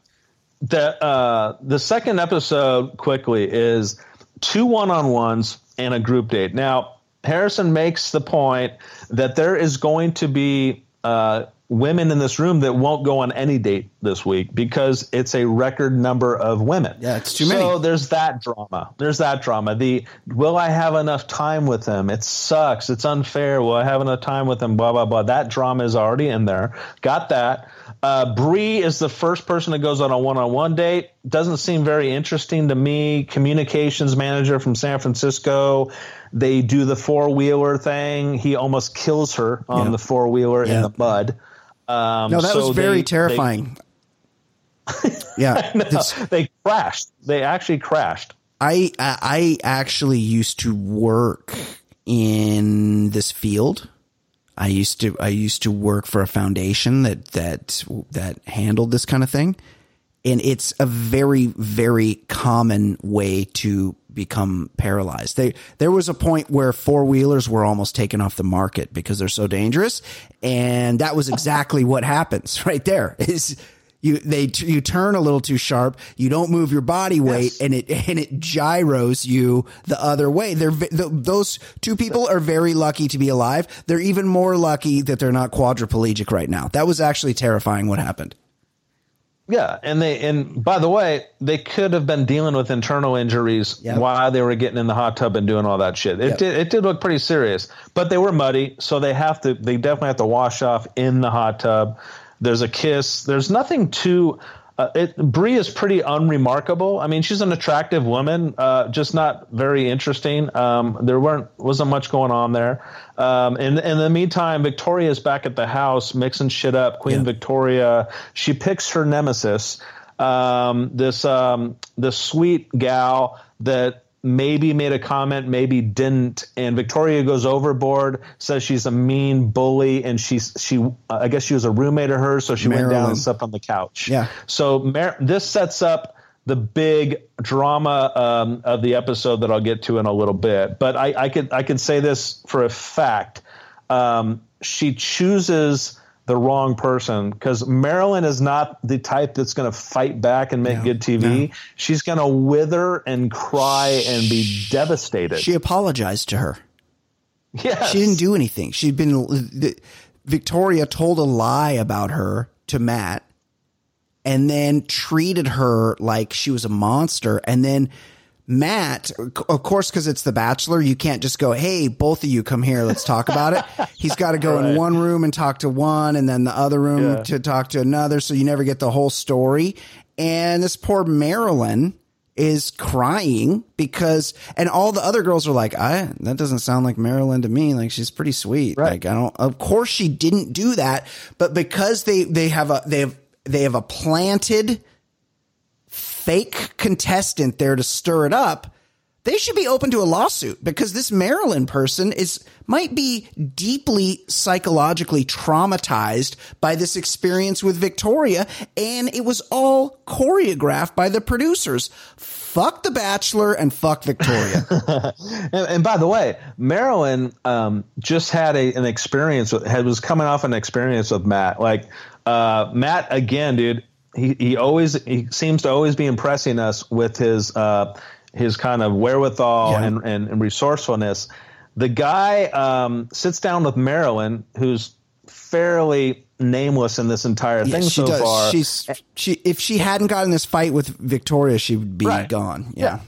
the uh, the second episode quickly is two one-on-ones and a group date. Now, Harrison makes the point that there is going to be uh, women in this room that won't go on any date this week because it's a record number of women. Yeah, it's too many. So there's that drama. There's that drama. The will I have enough time with them? It sucks. It's unfair. Will I have enough time with them? Blah, blah, blah. That drama is already in there. Got that. Uh, Brie is the first person that goes on a one-on-one date. Doesn't seem very interesting to me. Communications manager from San Francisco. They do the four-wheeler thing. He almost kills her on yeah. the four-wheeler yeah. in the mud. Um, no, that so was very they, terrifying. They, yeah. No, they crashed. They actually crashed. I, I actually used to work in this field. I used to, I used to work for a foundation that, that, that handled this kind of thing. And it's a very, very common way to become paralyzed. They, there was a point where four wheelers were almost taken off the market because they're so dangerous. And that was exactly what happens right there is You they you turn a little too sharp. You don't move your body weight, yes. and it and it gyros you the other way. They're th- those two people are very lucky to be alive. They're even more lucky that they're not quadriplegic right now. That was actually terrifying what happened. Yeah, and they and by the way, they could have been dealing with internal injuries yep. while they were getting in the hot tub and doing all that shit. It yep. did it did look pretty serious, but they were muddy, so they have to they definitely have to wash off in the hot tub. There's a kiss. There's nothing too uh, – Brie is pretty unremarkable. I mean, she's an attractive woman, uh, just not very interesting. Um, there weren't wasn't much going on there. Um, and, and in the meantime, Victoria's back at the house mixing shit up. Queen yeah. Victoria, she picks her nemesis, um, this um, this sweet gal that – maybe made a comment, maybe didn't. And Victoria goes overboard, says she's a mean bully. And she's, she, I guess she was a roommate of hers. So she Marilyn. went down and slept on the couch. Yeah. So Mar- this sets up the big drama um, of the episode that I'll get to in a little bit. But I, I could, I could say this for a fact. Um, she chooses the wrong person, because Marilyn is not the type that's going to fight back and make no, good T V. No. She's going to wither and cry and be devastated. She apologized to her. Yeah, she didn't do anything. She'd been Victoria told a lie about her to Matt, and then treated her like she was a monster. And then Matt, of course, because it's The Bachelor, you can't just go, hey, both of you come here, let's talk about it. He's got to go right. in one room and talk to one, and then the other room yeah. to talk to another. So you never get the whole story. And this poor Marilyn is crying because, and all the other girls are like, I, that doesn't sound like Marilyn to me. Like, she's pretty sweet. Right. Like, I don't, of course she didn't do that, but because they, they have a, they have, they have a planted fake contestant there to stir it up, they should be open to a lawsuit, because this Marilyn person is might be deeply psychologically traumatized by this experience with Victoria, and it was all choreographed by the producers. Fuck The Bachelor and fuck Victoria. and, and by the way, Marilyn um, just had a, an experience with, had, was coming off an experience with Matt. Like uh, Matt again, dude. He he always he seems to always be impressing us with his uh, his kind of wherewithal yeah. and, and, and resourcefulness. The guy um, sits down with Marilyn, who's fairly nameless in this entire thing yeah, so does. far. She's she if she hadn't gotten this fight with Victoria, she would be right. gone. Yeah. yeah.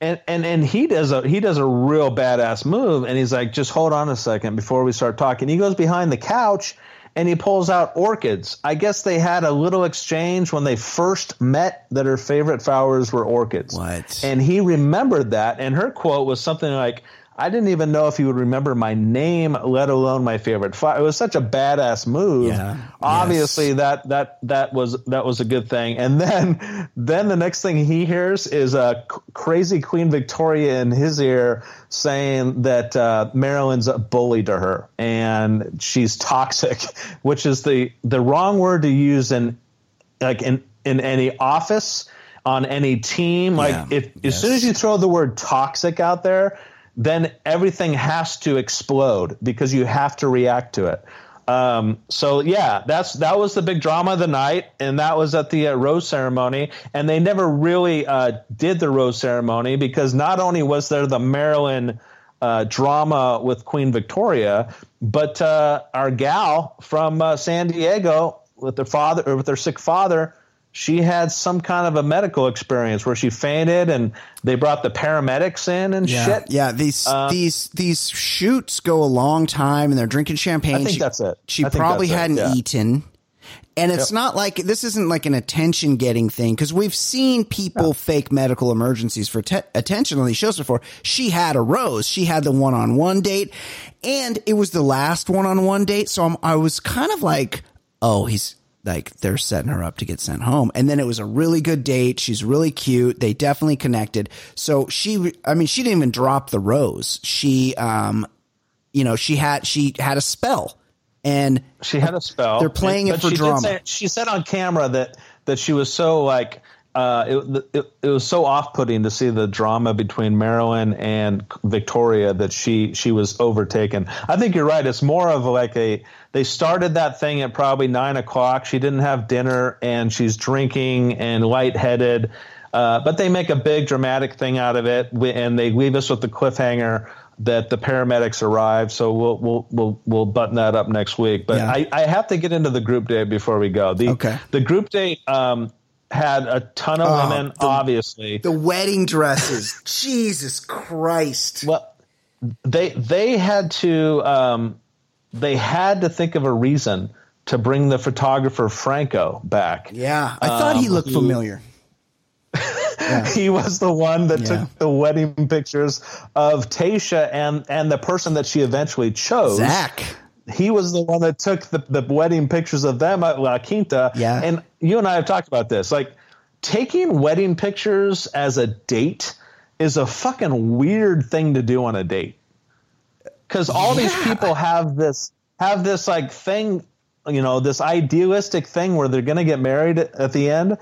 And and and he does a he does a real badass move, and he's like, just hold on a second before we start talking. He goes behind the couch and he pulls out orchids. I guess they had a little exchange when they first met that her favorite flowers were orchids. What? And he remembered that. And her quote was something like, I didn't even know if he would remember my name, let alone my favorite flower. It was such a badass move. Yeah. Obviously, yes. that that that was that was a good thing. And then then the next thing he hears is a c- crazy Queen Victoria in his ear saying that uh, Marilyn's a bully to her and she's toxic, which is the the wrong word to use in like in, in any office, on any team. Like yeah. if yes. as soon as you throw the word toxic out there, then everything has to explode because you have to react to it. Um, so yeah, that's that was the big drama of the night, and that was at the uh, rose ceremony. And they never really uh, did the rose ceremony, because not only was there the Marilyn uh, drama with Queen Victoria, but uh, our gal from uh, San Diego with her father or with her sick father. She had some kind of a medical experience where she fainted, and they brought the paramedics in and yeah, shit. Yeah, these um, these these shoots go a long time, and they're drinking champagne. I think she, that's it. She I probably hadn't it, yeah. eaten, and it's yep. not like this isn't like an attention getting thing, because we've seen people yeah. fake medical emergencies for te- attention on these shows before. She had a rose. She had the one on one date, and it was the last one on one date. So I'm, I was kind of like, oh, he's. Like, they're setting her up to get sent home. And then it was a really good date. She's really cute. They definitely connected. So she, I mean, she didn't even drop the rose. She, um, you know, she had, she had a spell, and she had a spell. They're playing and, it for she drama. Say, she said on camera that, that she was so like, uh, it, it it was so off-putting to see the drama between Marilyn and Victoria that she she was overtaken. I think you're right. It's more of like a they started that thing at probably nine o'clock. She didn't have dinner and she's drinking and lightheaded. Uh, but they make a big dramatic thing out of it, and they leave us with the cliffhanger that the paramedics arrive. So we'll we'll we'll, we'll button that up next week. But yeah. I, I have to get into the group date before we go. The okay. the group date um, had a ton of oh, women, the, obviously. The wedding dresses. Jesus Christ. Well, they they had to um, they had to think of a reason to bring the photographer Franco back. Yeah, I thought um, he looked familiar. Yeah. He was the one that yeah. took the wedding pictures of Tayshia and, and the person that she eventually chose. Zach. He was the one that took the, the wedding pictures of them at La Quinta. Yeah. And you and I have talked about this. Like, taking wedding pictures as a date is a fucking weird thing to do on a date. Because all yeah. these people have this have this, like, thing, you know, this idealistic thing where they're going to get married at the end.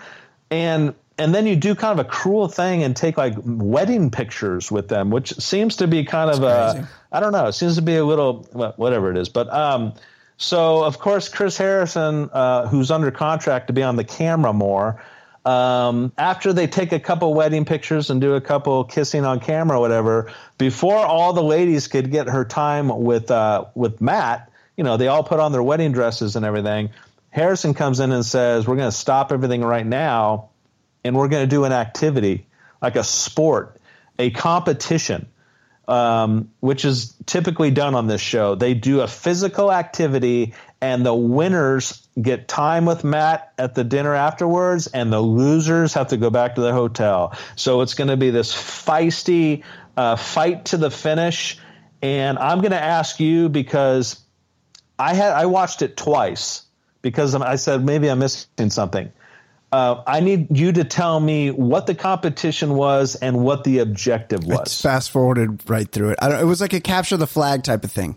And... And then you do kind of a cruel thing and take like wedding pictures with them, which seems to be kind That's of crazy. a, I don't know, it seems to be a little, well, whatever it is. But um, so, of course, Chris Harrison, uh, who's under contract to be on the camera more, um, after they take a couple wedding pictures and do a couple kissing on camera or whatever, before all the ladies could get her time with uh, with Matt, you know, they all put on their wedding dresses and everything. Harrison comes in and says, we're going to stop everything right now. And we're going to do an activity, like a sport, a competition, um, which is typically done on this show. They do a physical activity, and the winners get time with Matt at the dinner afterwards, and the losers have to go back to the hotel. So it's going to be this feisty uh, fight to the finish. And I'm going to ask you, because I had I watched it twice because I said maybe I'm missing something. Uh, I need you to tell me what the competition was and what the objective was. I fast forwarded right through it. I don't, it was like a capture the flag type of thing,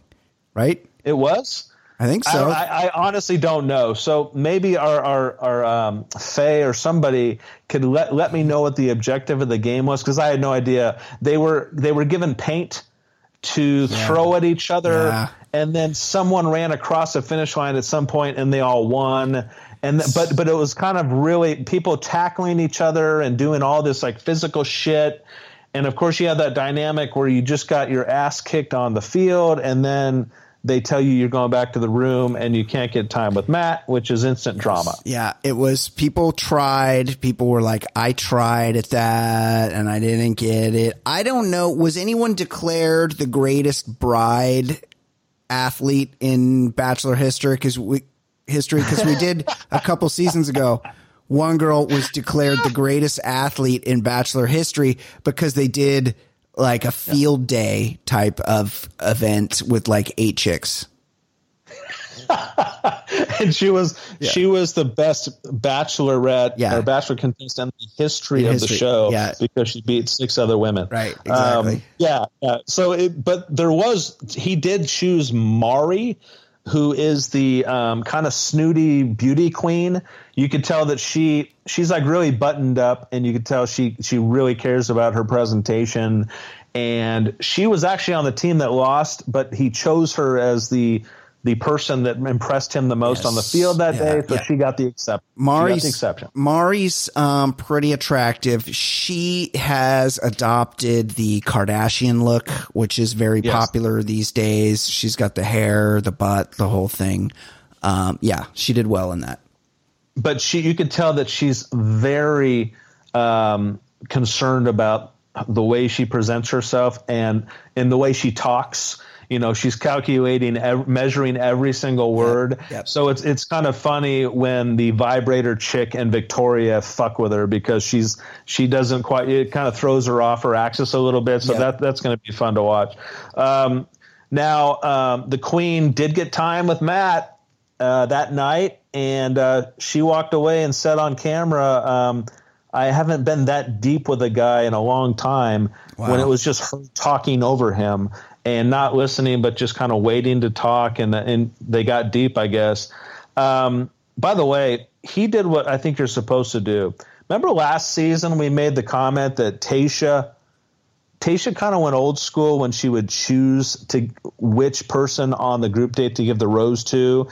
right? It was? I think so. I, I, I honestly don't know. So maybe our, our, our um, Faye or somebody could let, let me know what the objective of the game was, because I had no idea. They were, they were given paint to yeah. throw at each other, yeah. and then someone ran across the finish line at some point, and they all won. And but but it was kind of really people tackling each other and doing all this like physical shit. And of course you have that dynamic where you just got your ass kicked on the field, and then they tell you you're going back to the room and you can't get time with Matt, which is instant drama. Yeah, it was people tried. People were like, I tried at that and I didn't get it. I don't know. Was anyone declared the greatest bride athlete in Bachelor history? Because we – history because we did a couple seasons ago, one girl was declared the greatest athlete in Bachelor history because they did like a field day type of event with like eight chicks. And she was yeah. she was the best Bachelorette yeah. or Bachelor contestant in the history in of history. the show yeah. because she beat six other women. Right, exactly. Um, yeah, yeah. So it, but there was he did choose Mari, who is the um, kind of snooty beauty queen. You could tell that she she's like really buttoned up, and you could tell she she really cares about her presentation. And she was actually on the team that lost, but he chose her as the the person that impressed him the most yes. on the field that yeah, day. So yeah. she got the exception. Mari's, the exception. Mari's um, pretty attractive. She has adopted the Kardashian look, which is very yes. popular these days. She's got the hair, the butt, the whole thing. Um, yeah, she did well in that. But she, you could tell that she's very um, concerned about the way she presents herself and in the way she talks. You know, she's calculating, measuring every single word. Yep, yep. So it's it's kind of funny when the vibrator chick and Victoria fuck with her because she's she doesn't quite – it kind of throws her off her axis a little bit. So yep. that that's going to be fun to watch. Um, now, um, the queen did get time with Matt uh, that night, and uh, she walked away and said on camera um, – I haven't been that deep with a guy in a long time wow. when it was just her talking over him and not listening, but just kind of waiting to talk. And, and they got deep, I guess. Um, by the way, he did what I think you're supposed to do, Remember last season we made the comment that Tayshia Tayshia kind of went old school when she would choose to which person on the group date to give the rose to,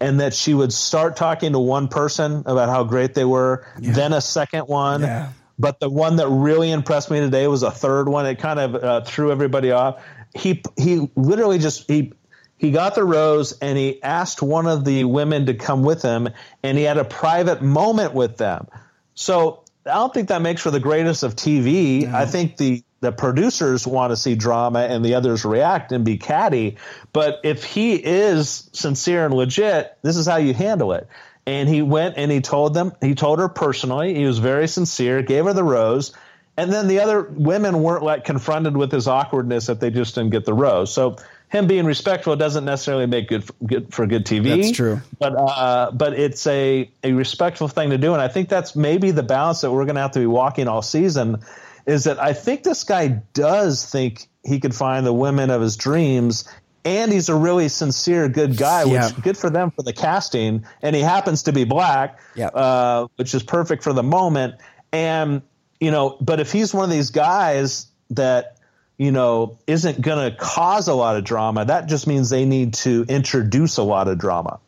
and that she would start talking to one person about how great they were, yeah. then a second one. Yeah. But the one that really impressed me today was a third one. It kind of uh, threw everybody off. He he literally just he he got the rose and he asked one of the women to come with him, and he had a private moment with them. So I don't think that makes for the greatest of T V. No. I think the, the producers want to see drama and the others react and be catty. But if he is sincere and legit, this is how you handle it. And he went and he told them, he told her personally, he was very sincere, gave her the rose. And then the other women weren't like confronted with his awkwardness if they just didn't get the rose. So him being respectful doesn't necessarily make good for good, for good T V. That's true. But uh, but it's a, a respectful thing to do. And I think that's maybe the balance that we're going to have to be walking all season, is that I think this guy does think he could find the women of his dreams, and he's a really sincere, good guy, which yeah. good for them for the casting. And he happens to be black, yeah. uh, which is perfect for the moment. And, you know, but if he's one of these guys that, you know, isn't going to cause a lot of drama, that just means they need to introduce a lot of drama.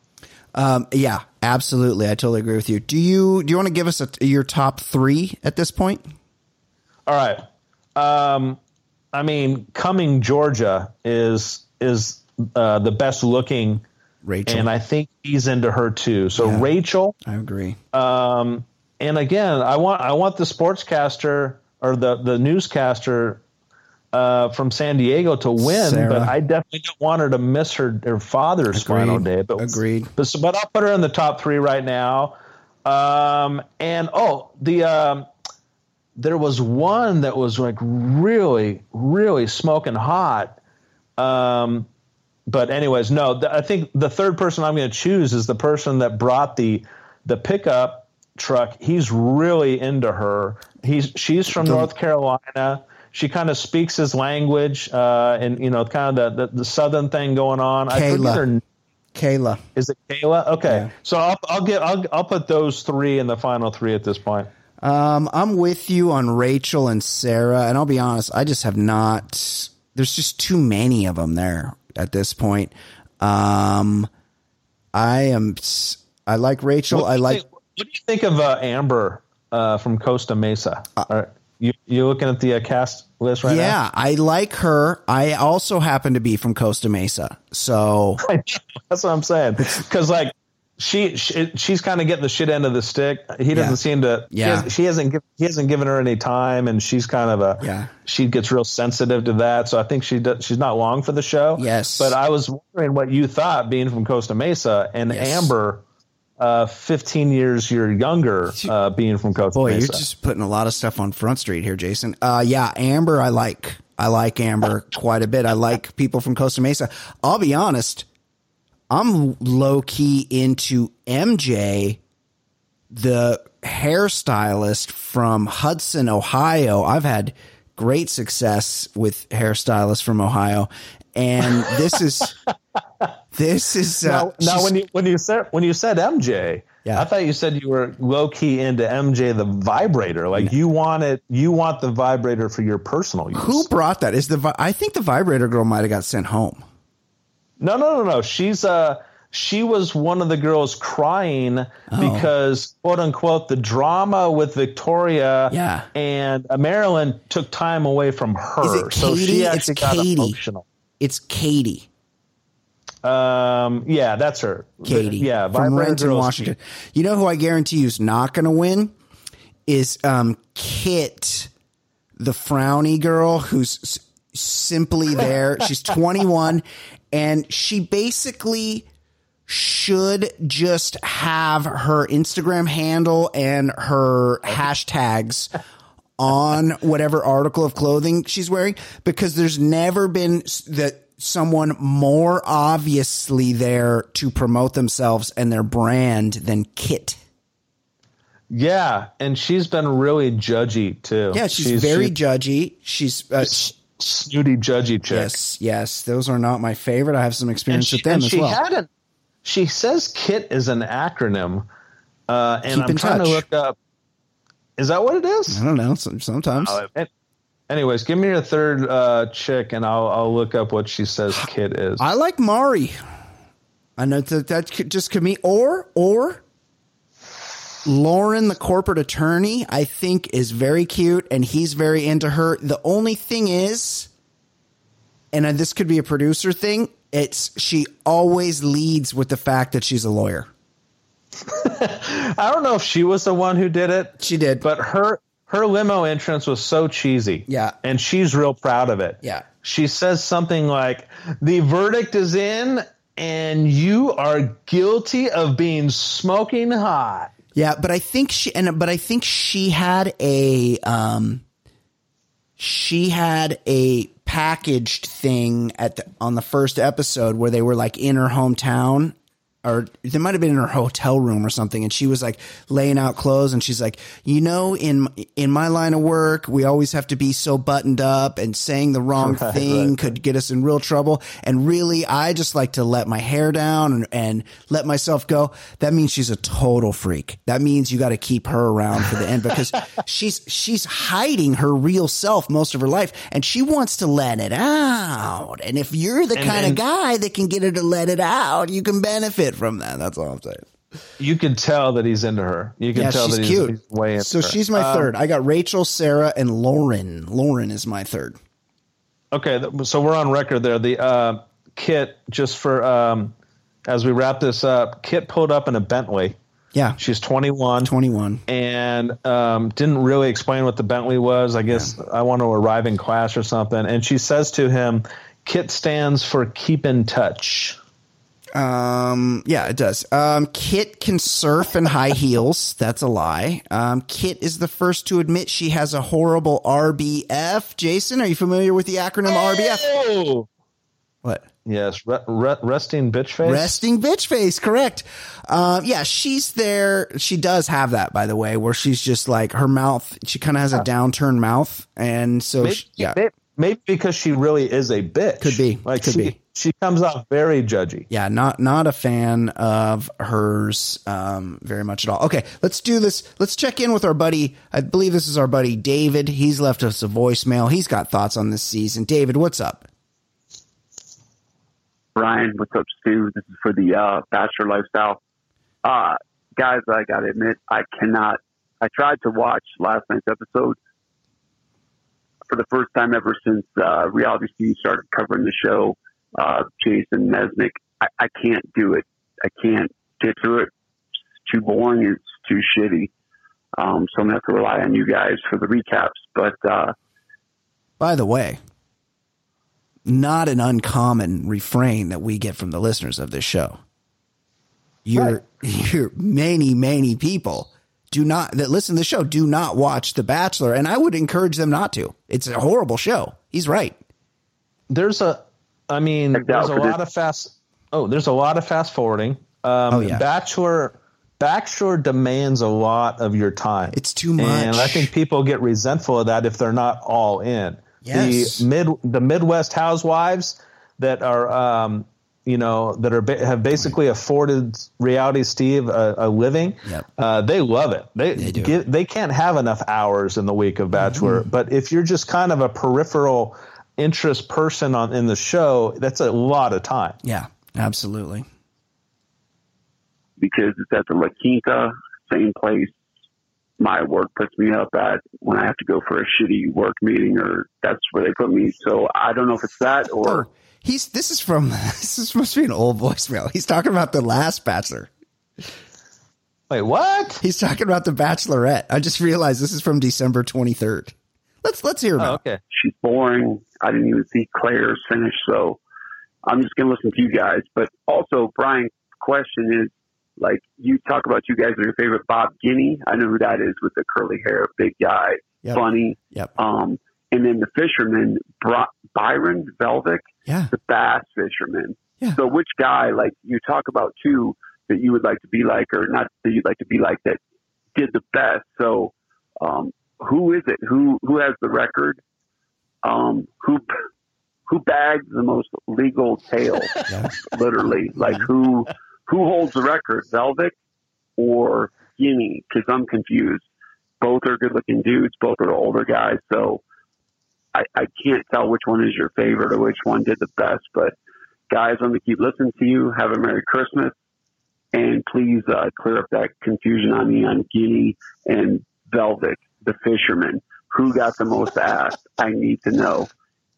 Um, yeah, absolutely. I totally agree with you. Do you do you want to give us a, your top three at this point? All right. Um, I mean, Cumming, Georgia is is uh, the best looking Rachel, and I think he's into her too. So yeah, Rachel, I agree. Um, and again, I want I want the sportscaster or the the newscaster Uh, from San Diego to win, Sarah. But I definitely don't want her to miss her, her father's Agreed. final day. But, Agreed. But, but I'll put her in the top three right now. Um, and, oh, the um, there was one that was, like, really, really smoking hot. Um, but anyways, no, th- I think the third person I'm going to choose is the person that brought the the pickup truck. He's really into her. He's She's from Don't. North Carolina. She kind of speaks his language, uh, and you know, kind of the, the, the Southern thing going on. Kayla. I forget her name. Kayla. Is it Kayla? Okay. Yeah. So I'll, I'll get, I'll, I'll put those three in the final three at this point. Um, I'm with you on Rachel and Sarah, and I'll be honest, I just have not, there's just too many of them there at this point. Um, I am, I like Rachel. I like, think, what do you think of, uh, Amber, uh, from Costa Mesa? Uh, All right. You, you're looking at the uh, cast list right yeah, now? Yeah, I like her. I also happen to be from Costa Mesa, so that's what I'm saying. Because like she, she she's kind of getting the shit end of the stick. He doesn't yeah. seem to. Yeah, she, she hasn't. Give, he hasn't given her any time, and she's kind of a. Yeah. She gets real sensitive to that, so I think she does, she's not long for the show. Yes, but I was wondering what you thought being from Costa Mesa and yes. Amber. Uh, fifteen years you're younger, uh, being from Costa Boy, Mesa. You're just putting a lot of stuff on Front Street here, Jason. Uh, yeah, Amber, I like. I like Amber quite a bit. I like people from Costa Mesa. I'll be honest, I'm low-key into M J, the hairstylist from Hudson, Ohio. I've had great success with hairstylists from Ohio, and this is... This is uh, now, now when you when you said when you said M J, yeah. I thought you said you were low key into M J the vibrator. Like you want it, you want the vibrator for your personal use. Who brought that? Is the I think the vibrator girl might have got sent home. No, no, no, no. She's uh she was one of the girls crying oh. because quote unquote the drama with Victoria yeah. and Marilyn took time away from her. Is it so she actually it's got Katie. emotional. It's Katie. Um. Yeah, that's her. Katie. Yeah, from Renton, Washington. You know who I guarantee you is not going to win is um Kit, the frowny girl who's s- simply there. She's twenty-one, and she basically should just have her Instagram handle and her hashtags on whatever article of clothing she's wearing, because there's never been the. someone more obviously there to promote themselves and their brand than Kit. Yeah. And she's been really judgy too. Yeah. She's, she's very she, judgy. She's uh, snooty, judgy chick. Yes. Yes. Those are not my favorite. I have some experience she, with them as she well. Had a, she says Kit is an acronym. Uh, and Keep I'm trying touch. to look up Is that what it is? I don't know. Sometimes. Uh, anyways, give me a third uh, chick, and I'll I'll look up what she says Kit is. I like Mari. I know that that just could mean or or Lauren, the corporate attorney, I think is very cute, and he's very into her. The only thing is, and this could be a producer thing, it's she always leads with the fact that she's a lawyer. I don't know if she was the one who did it. She did. But her her limo entrance was so cheesy. Yeah. And she's real proud of it. Yeah. She says something like, the verdict is in and you are guilty of being smoking hot. Yeah, but I think she and but I think she had a um she had a packaged thing at the, on the first episode where they were like in her hometown, or they might have been in her hotel room or something, and she was like laying out clothes, and she's like, you know, in in my line of work, we always have to be so buttoned up, and saying the wrong right, thing right. could get us in real trouble. And really, I just like to let my hair down and, and let myself go. That means she's a total freak. That means you got to keep her around for the end, because she's she's hiding her real self most of her life, and she wants to let it out. And if you're the and, kind and- of guy that can get her to let it out, you can benefit from that. That's all I'm saying. You can tell that he's into her. You can yeah, tell she's that he's, he's way into so her. So she's my um, third. I got Rachel, Sarah, and Lauren. Lauren is my third. Okay, so we're on record there. The uh, Kit, just for um, as we wrap this up, Kit pulled up in a Bentley. Yeah, she's twenty-one. twenty-one, and um, didn't really explain what the Bentley was. I guess yeah. I want to arrive in class or something. And she says to him, "Kit stands for keep in touch." Um, yeah, it does. Um, Kit can surf in high heels. That's a lie. Um, Kit is the first to admit she has a horrible R B F. Jason, are you familiar with the acronym R B F? What? Yes. Re- re- resting bitch face. Resting bitch face. Correct. Um, yeah, she's there. She does have that, by the way, where she's just like her mouth, she kind of has a downturned mouth. And so, maybe, she, yeah, maybe because she really is a bitch. Could be. Like could she, be. She comes off very judgy. Yeah, not not a fan of hers um, very much at all. Okay, let's do this. Let's check in with our buddy. I believe this is our buddy David. He's left us a voicemail. He's got thoughts on this season. David, what's up? Brian, what's up, Stu? This is for the uh, Bachelor Lifestyle. Uh, guys, I got to admit, I cannot. I tried to watch last night's episode for the first time ever since uh, Reality Steve started covering the show. Uh, Jason Mesnick, I, I can't do it. I can't get through it. It's too boring. It's too shitty. Um, so I'm going to have to rely on you guys for the recaps. But uh, by the way, not an uncommon refrain that we get from the listeners of this show. You're, right. you're many, many people do not that listen to the show do not watch The Bachelor, and I would encourage them not to. It's a horrible show. He's right. There's a. I mean, there's a lot of fast. Oh, there's a lot of fast forwarding. Um, oh, yeah. Bachelor, Bachelor demands a lot of your time. It's too much, and I think people get resentful of that if they're not all in. Yes. The mid, the Midwest housewives that are, um, you know, that are have basically afforded Reality Steve a, a living. Yep. Uh, they love it. They they, get, they can't have enough hours in the week of Bachelor. Mm-hmm. But if you're just kind of a peripheral interest person on in the show, that's a lot of time. Yeah, absolutely. Because it's at the La Quinta, same place my work puts me up at when I have to go for a shitty work meeting, or that's where they put me. So I don't know if it's that or oh, he's. This is from this is, must be an old voicemail. He's talking about the last Bachelor. Wait, what? He's talking about The Bachelorette. I just realized this is from December twenty-third. Let's let's hear about. Oh, okay. She's boring. I didn't even see Clare finish, so I'm just gonna listen to you guys. But also, Brian's question is like you talk about you guys are your favorite Bob Guiney. I know who that is with the curly hair, big guy, yep. funny. Yep. Um, and then the fisherman, Bra- Byron Velvick, yeah. the bass fisherman. Yeah. So which guy like you talk about too that you would like to be like, or not that you'd like to be like that did the best? So. Um, Who is it? Who who has the record? Um, who who bags the most legal tail? Yeah. Literally, like who who holds the record, Velvick or Guinea? Because I'm confused. both are good-looking dudes. Both are older guys. So I, I can't tell which one is your favorite or which one did the best. But, guys, I'm going to keep listening to you. Have a Merry Christmas. And please uh, clear up that confusion on me on Guiney and Velvick, the fisherman. Who got the most ass? I need to know.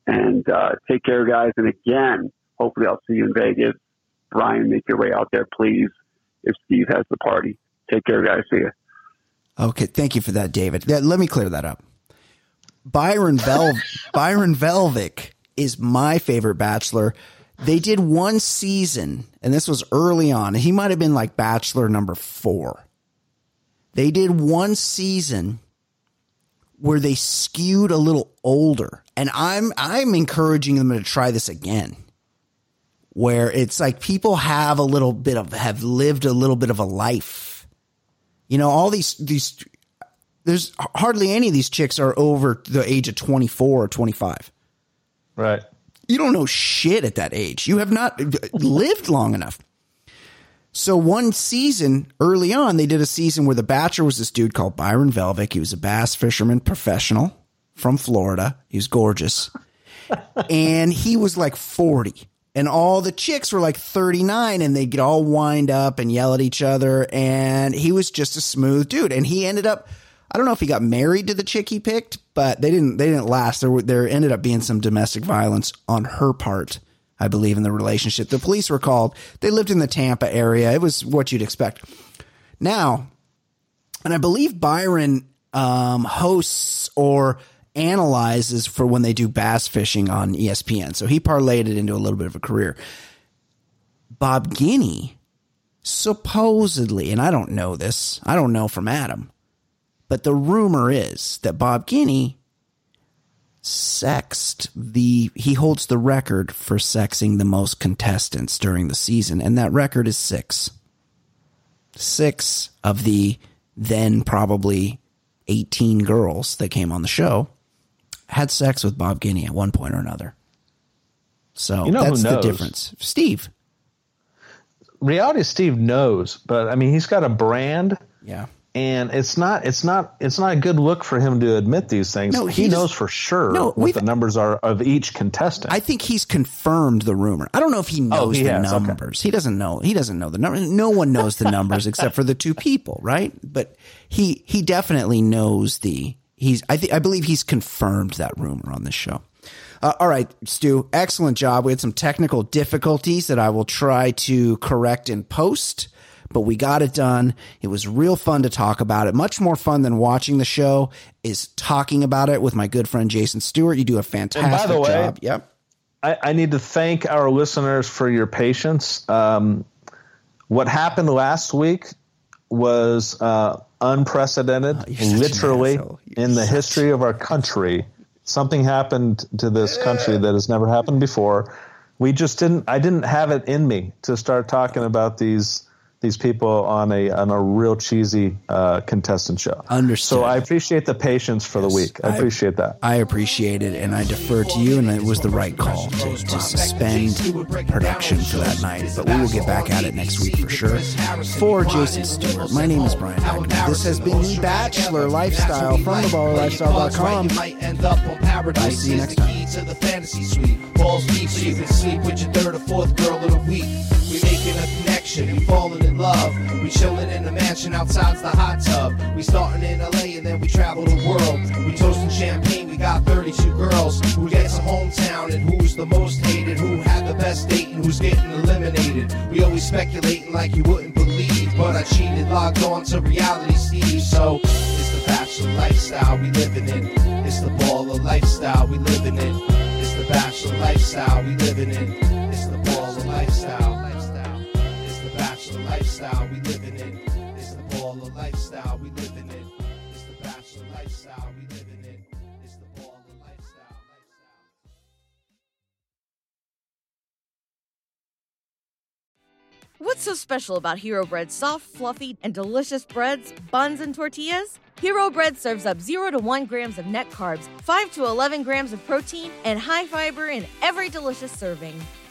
And uh, take care, guys. And, again, hopefully I'll see you in Vegas. Brian, make your way out there, please, if Steve has the party. Take care, guys. See you. Okay. Thank you for that, David. Let me clear that up. Byron Vel- Byron Velvick is my favorite Bachelor. They did one season, and this was early on. He might have been like Bachelor number four. They did one season where they skewed a little older. And I'm I'm encouraging them to try this again, where it's like people have a little bit of, have lived a little bit of a life. You know, all these, these, there's hardly any of these chicks are over the age of twenty-four or twenty-five. Right. You don't know shit at that age. You have not lived long enough. So one season early on, they did a season where the Bachelor was this dude called Byron Velvick. He was a bass fisherman professional from Florida. He was gorgeous. And he was like forty. And all the chicks were like thirty-nine, and they'd get all wind up and yell at each other. And he was just a smooth dude. And he ended up, I don't know if he got married to the chick he picked, but they didn't, they didn't last. There were, there ended up being some domestic violence on her part, I believe, in the relationship. The police were called. They lived in the Tampa area. It was what you'd expect. Now, and I believe Byron um, hosts or analyzes for when they do bass fishing on E S P N. So he parlayed it into a little bit of a career. Bob Guiney supposedly, and I don't know this, I don't know from Adam, but the rumor is that Bob Guiney sexed the, he holds the record for sexing the most contestants during the season. And that record is six, six of the then probably eighteen girls that came on the show had sex with Bob Guiney at one point or another. So you know that's the difference. Steve. Reality Steve knows, but I mean, he's got a brand. Yeah. And it's not, it's not, it's not a good look for him to admit these things. No, he knows for sure no, what the numbers are of each contestant. I think he's confirmed the rumor. I don't know if he knows oh, he the has, numbers. Okay. He doesn't know. He doesn't know the numbers. No one knows the numbers except for the two people, right? But he he definitely knows the. He's. I think. I believe he's confirmed that rumor on this show. Uh, all right, Stu. Excellent job. We had some technical difficulties that I will try to correct in post. But we got it done. It was real fun to talk about it. Much more fun than watching the show is talking about it with my good friend Jason Stewart. You do a fantastic job. And by the way, yep. I, I need to thank our listeners for your patience. Um, what happened last week was uh, unprecedented, oh, literally, in the history of our country. Something happened to this country that has never happened before. We just didn't – I didn't have it in me to start talking about these – these people on a on a real cheesy uh, contestant show. Understood. So I appreciate the patience for yes, the week. I, I appreciate that. I appreciate it, and I defer to you, and it was the right call to, to suspend production for that night. But we will get back at it next week for sure. For Jason Stewart, my name is Brian Hackman. This has been The Bachelor Lifestyle from the baller lifestyle dot com. I'll see you next time. Falls deep so you can sleep with your third or fourth girl of the week. We're making a connection, we falling in love. We chilling in the mansion outside's the hot tub. We starting in L A and then we travel the world. We toasting champagne, we got thirty-two girls. Who gets a hometown and who's the most hated? Who had the best date and who's getting eliminated? We always speculating like you wouldn't believe, but I cheated, logged on to Reality Steve. So it's the Bachelor lifestyle we living in. It's the baller lifestyle we living in. The Bachelor lifestyle we living in. It's the baller lifestyle. Lifestyle. It's the Bachelor lifestyle we living in. It's the baller lifestyle we living in. It's the Bachelor lifestyle we living in. What's so special about Hero Bread's soft, fluffy, and delicious breads, buns, and tortillas? Hero Bread serves up zero to one grams of net carbs, five to eleven grams of protein, and high fiber in every delicious serving.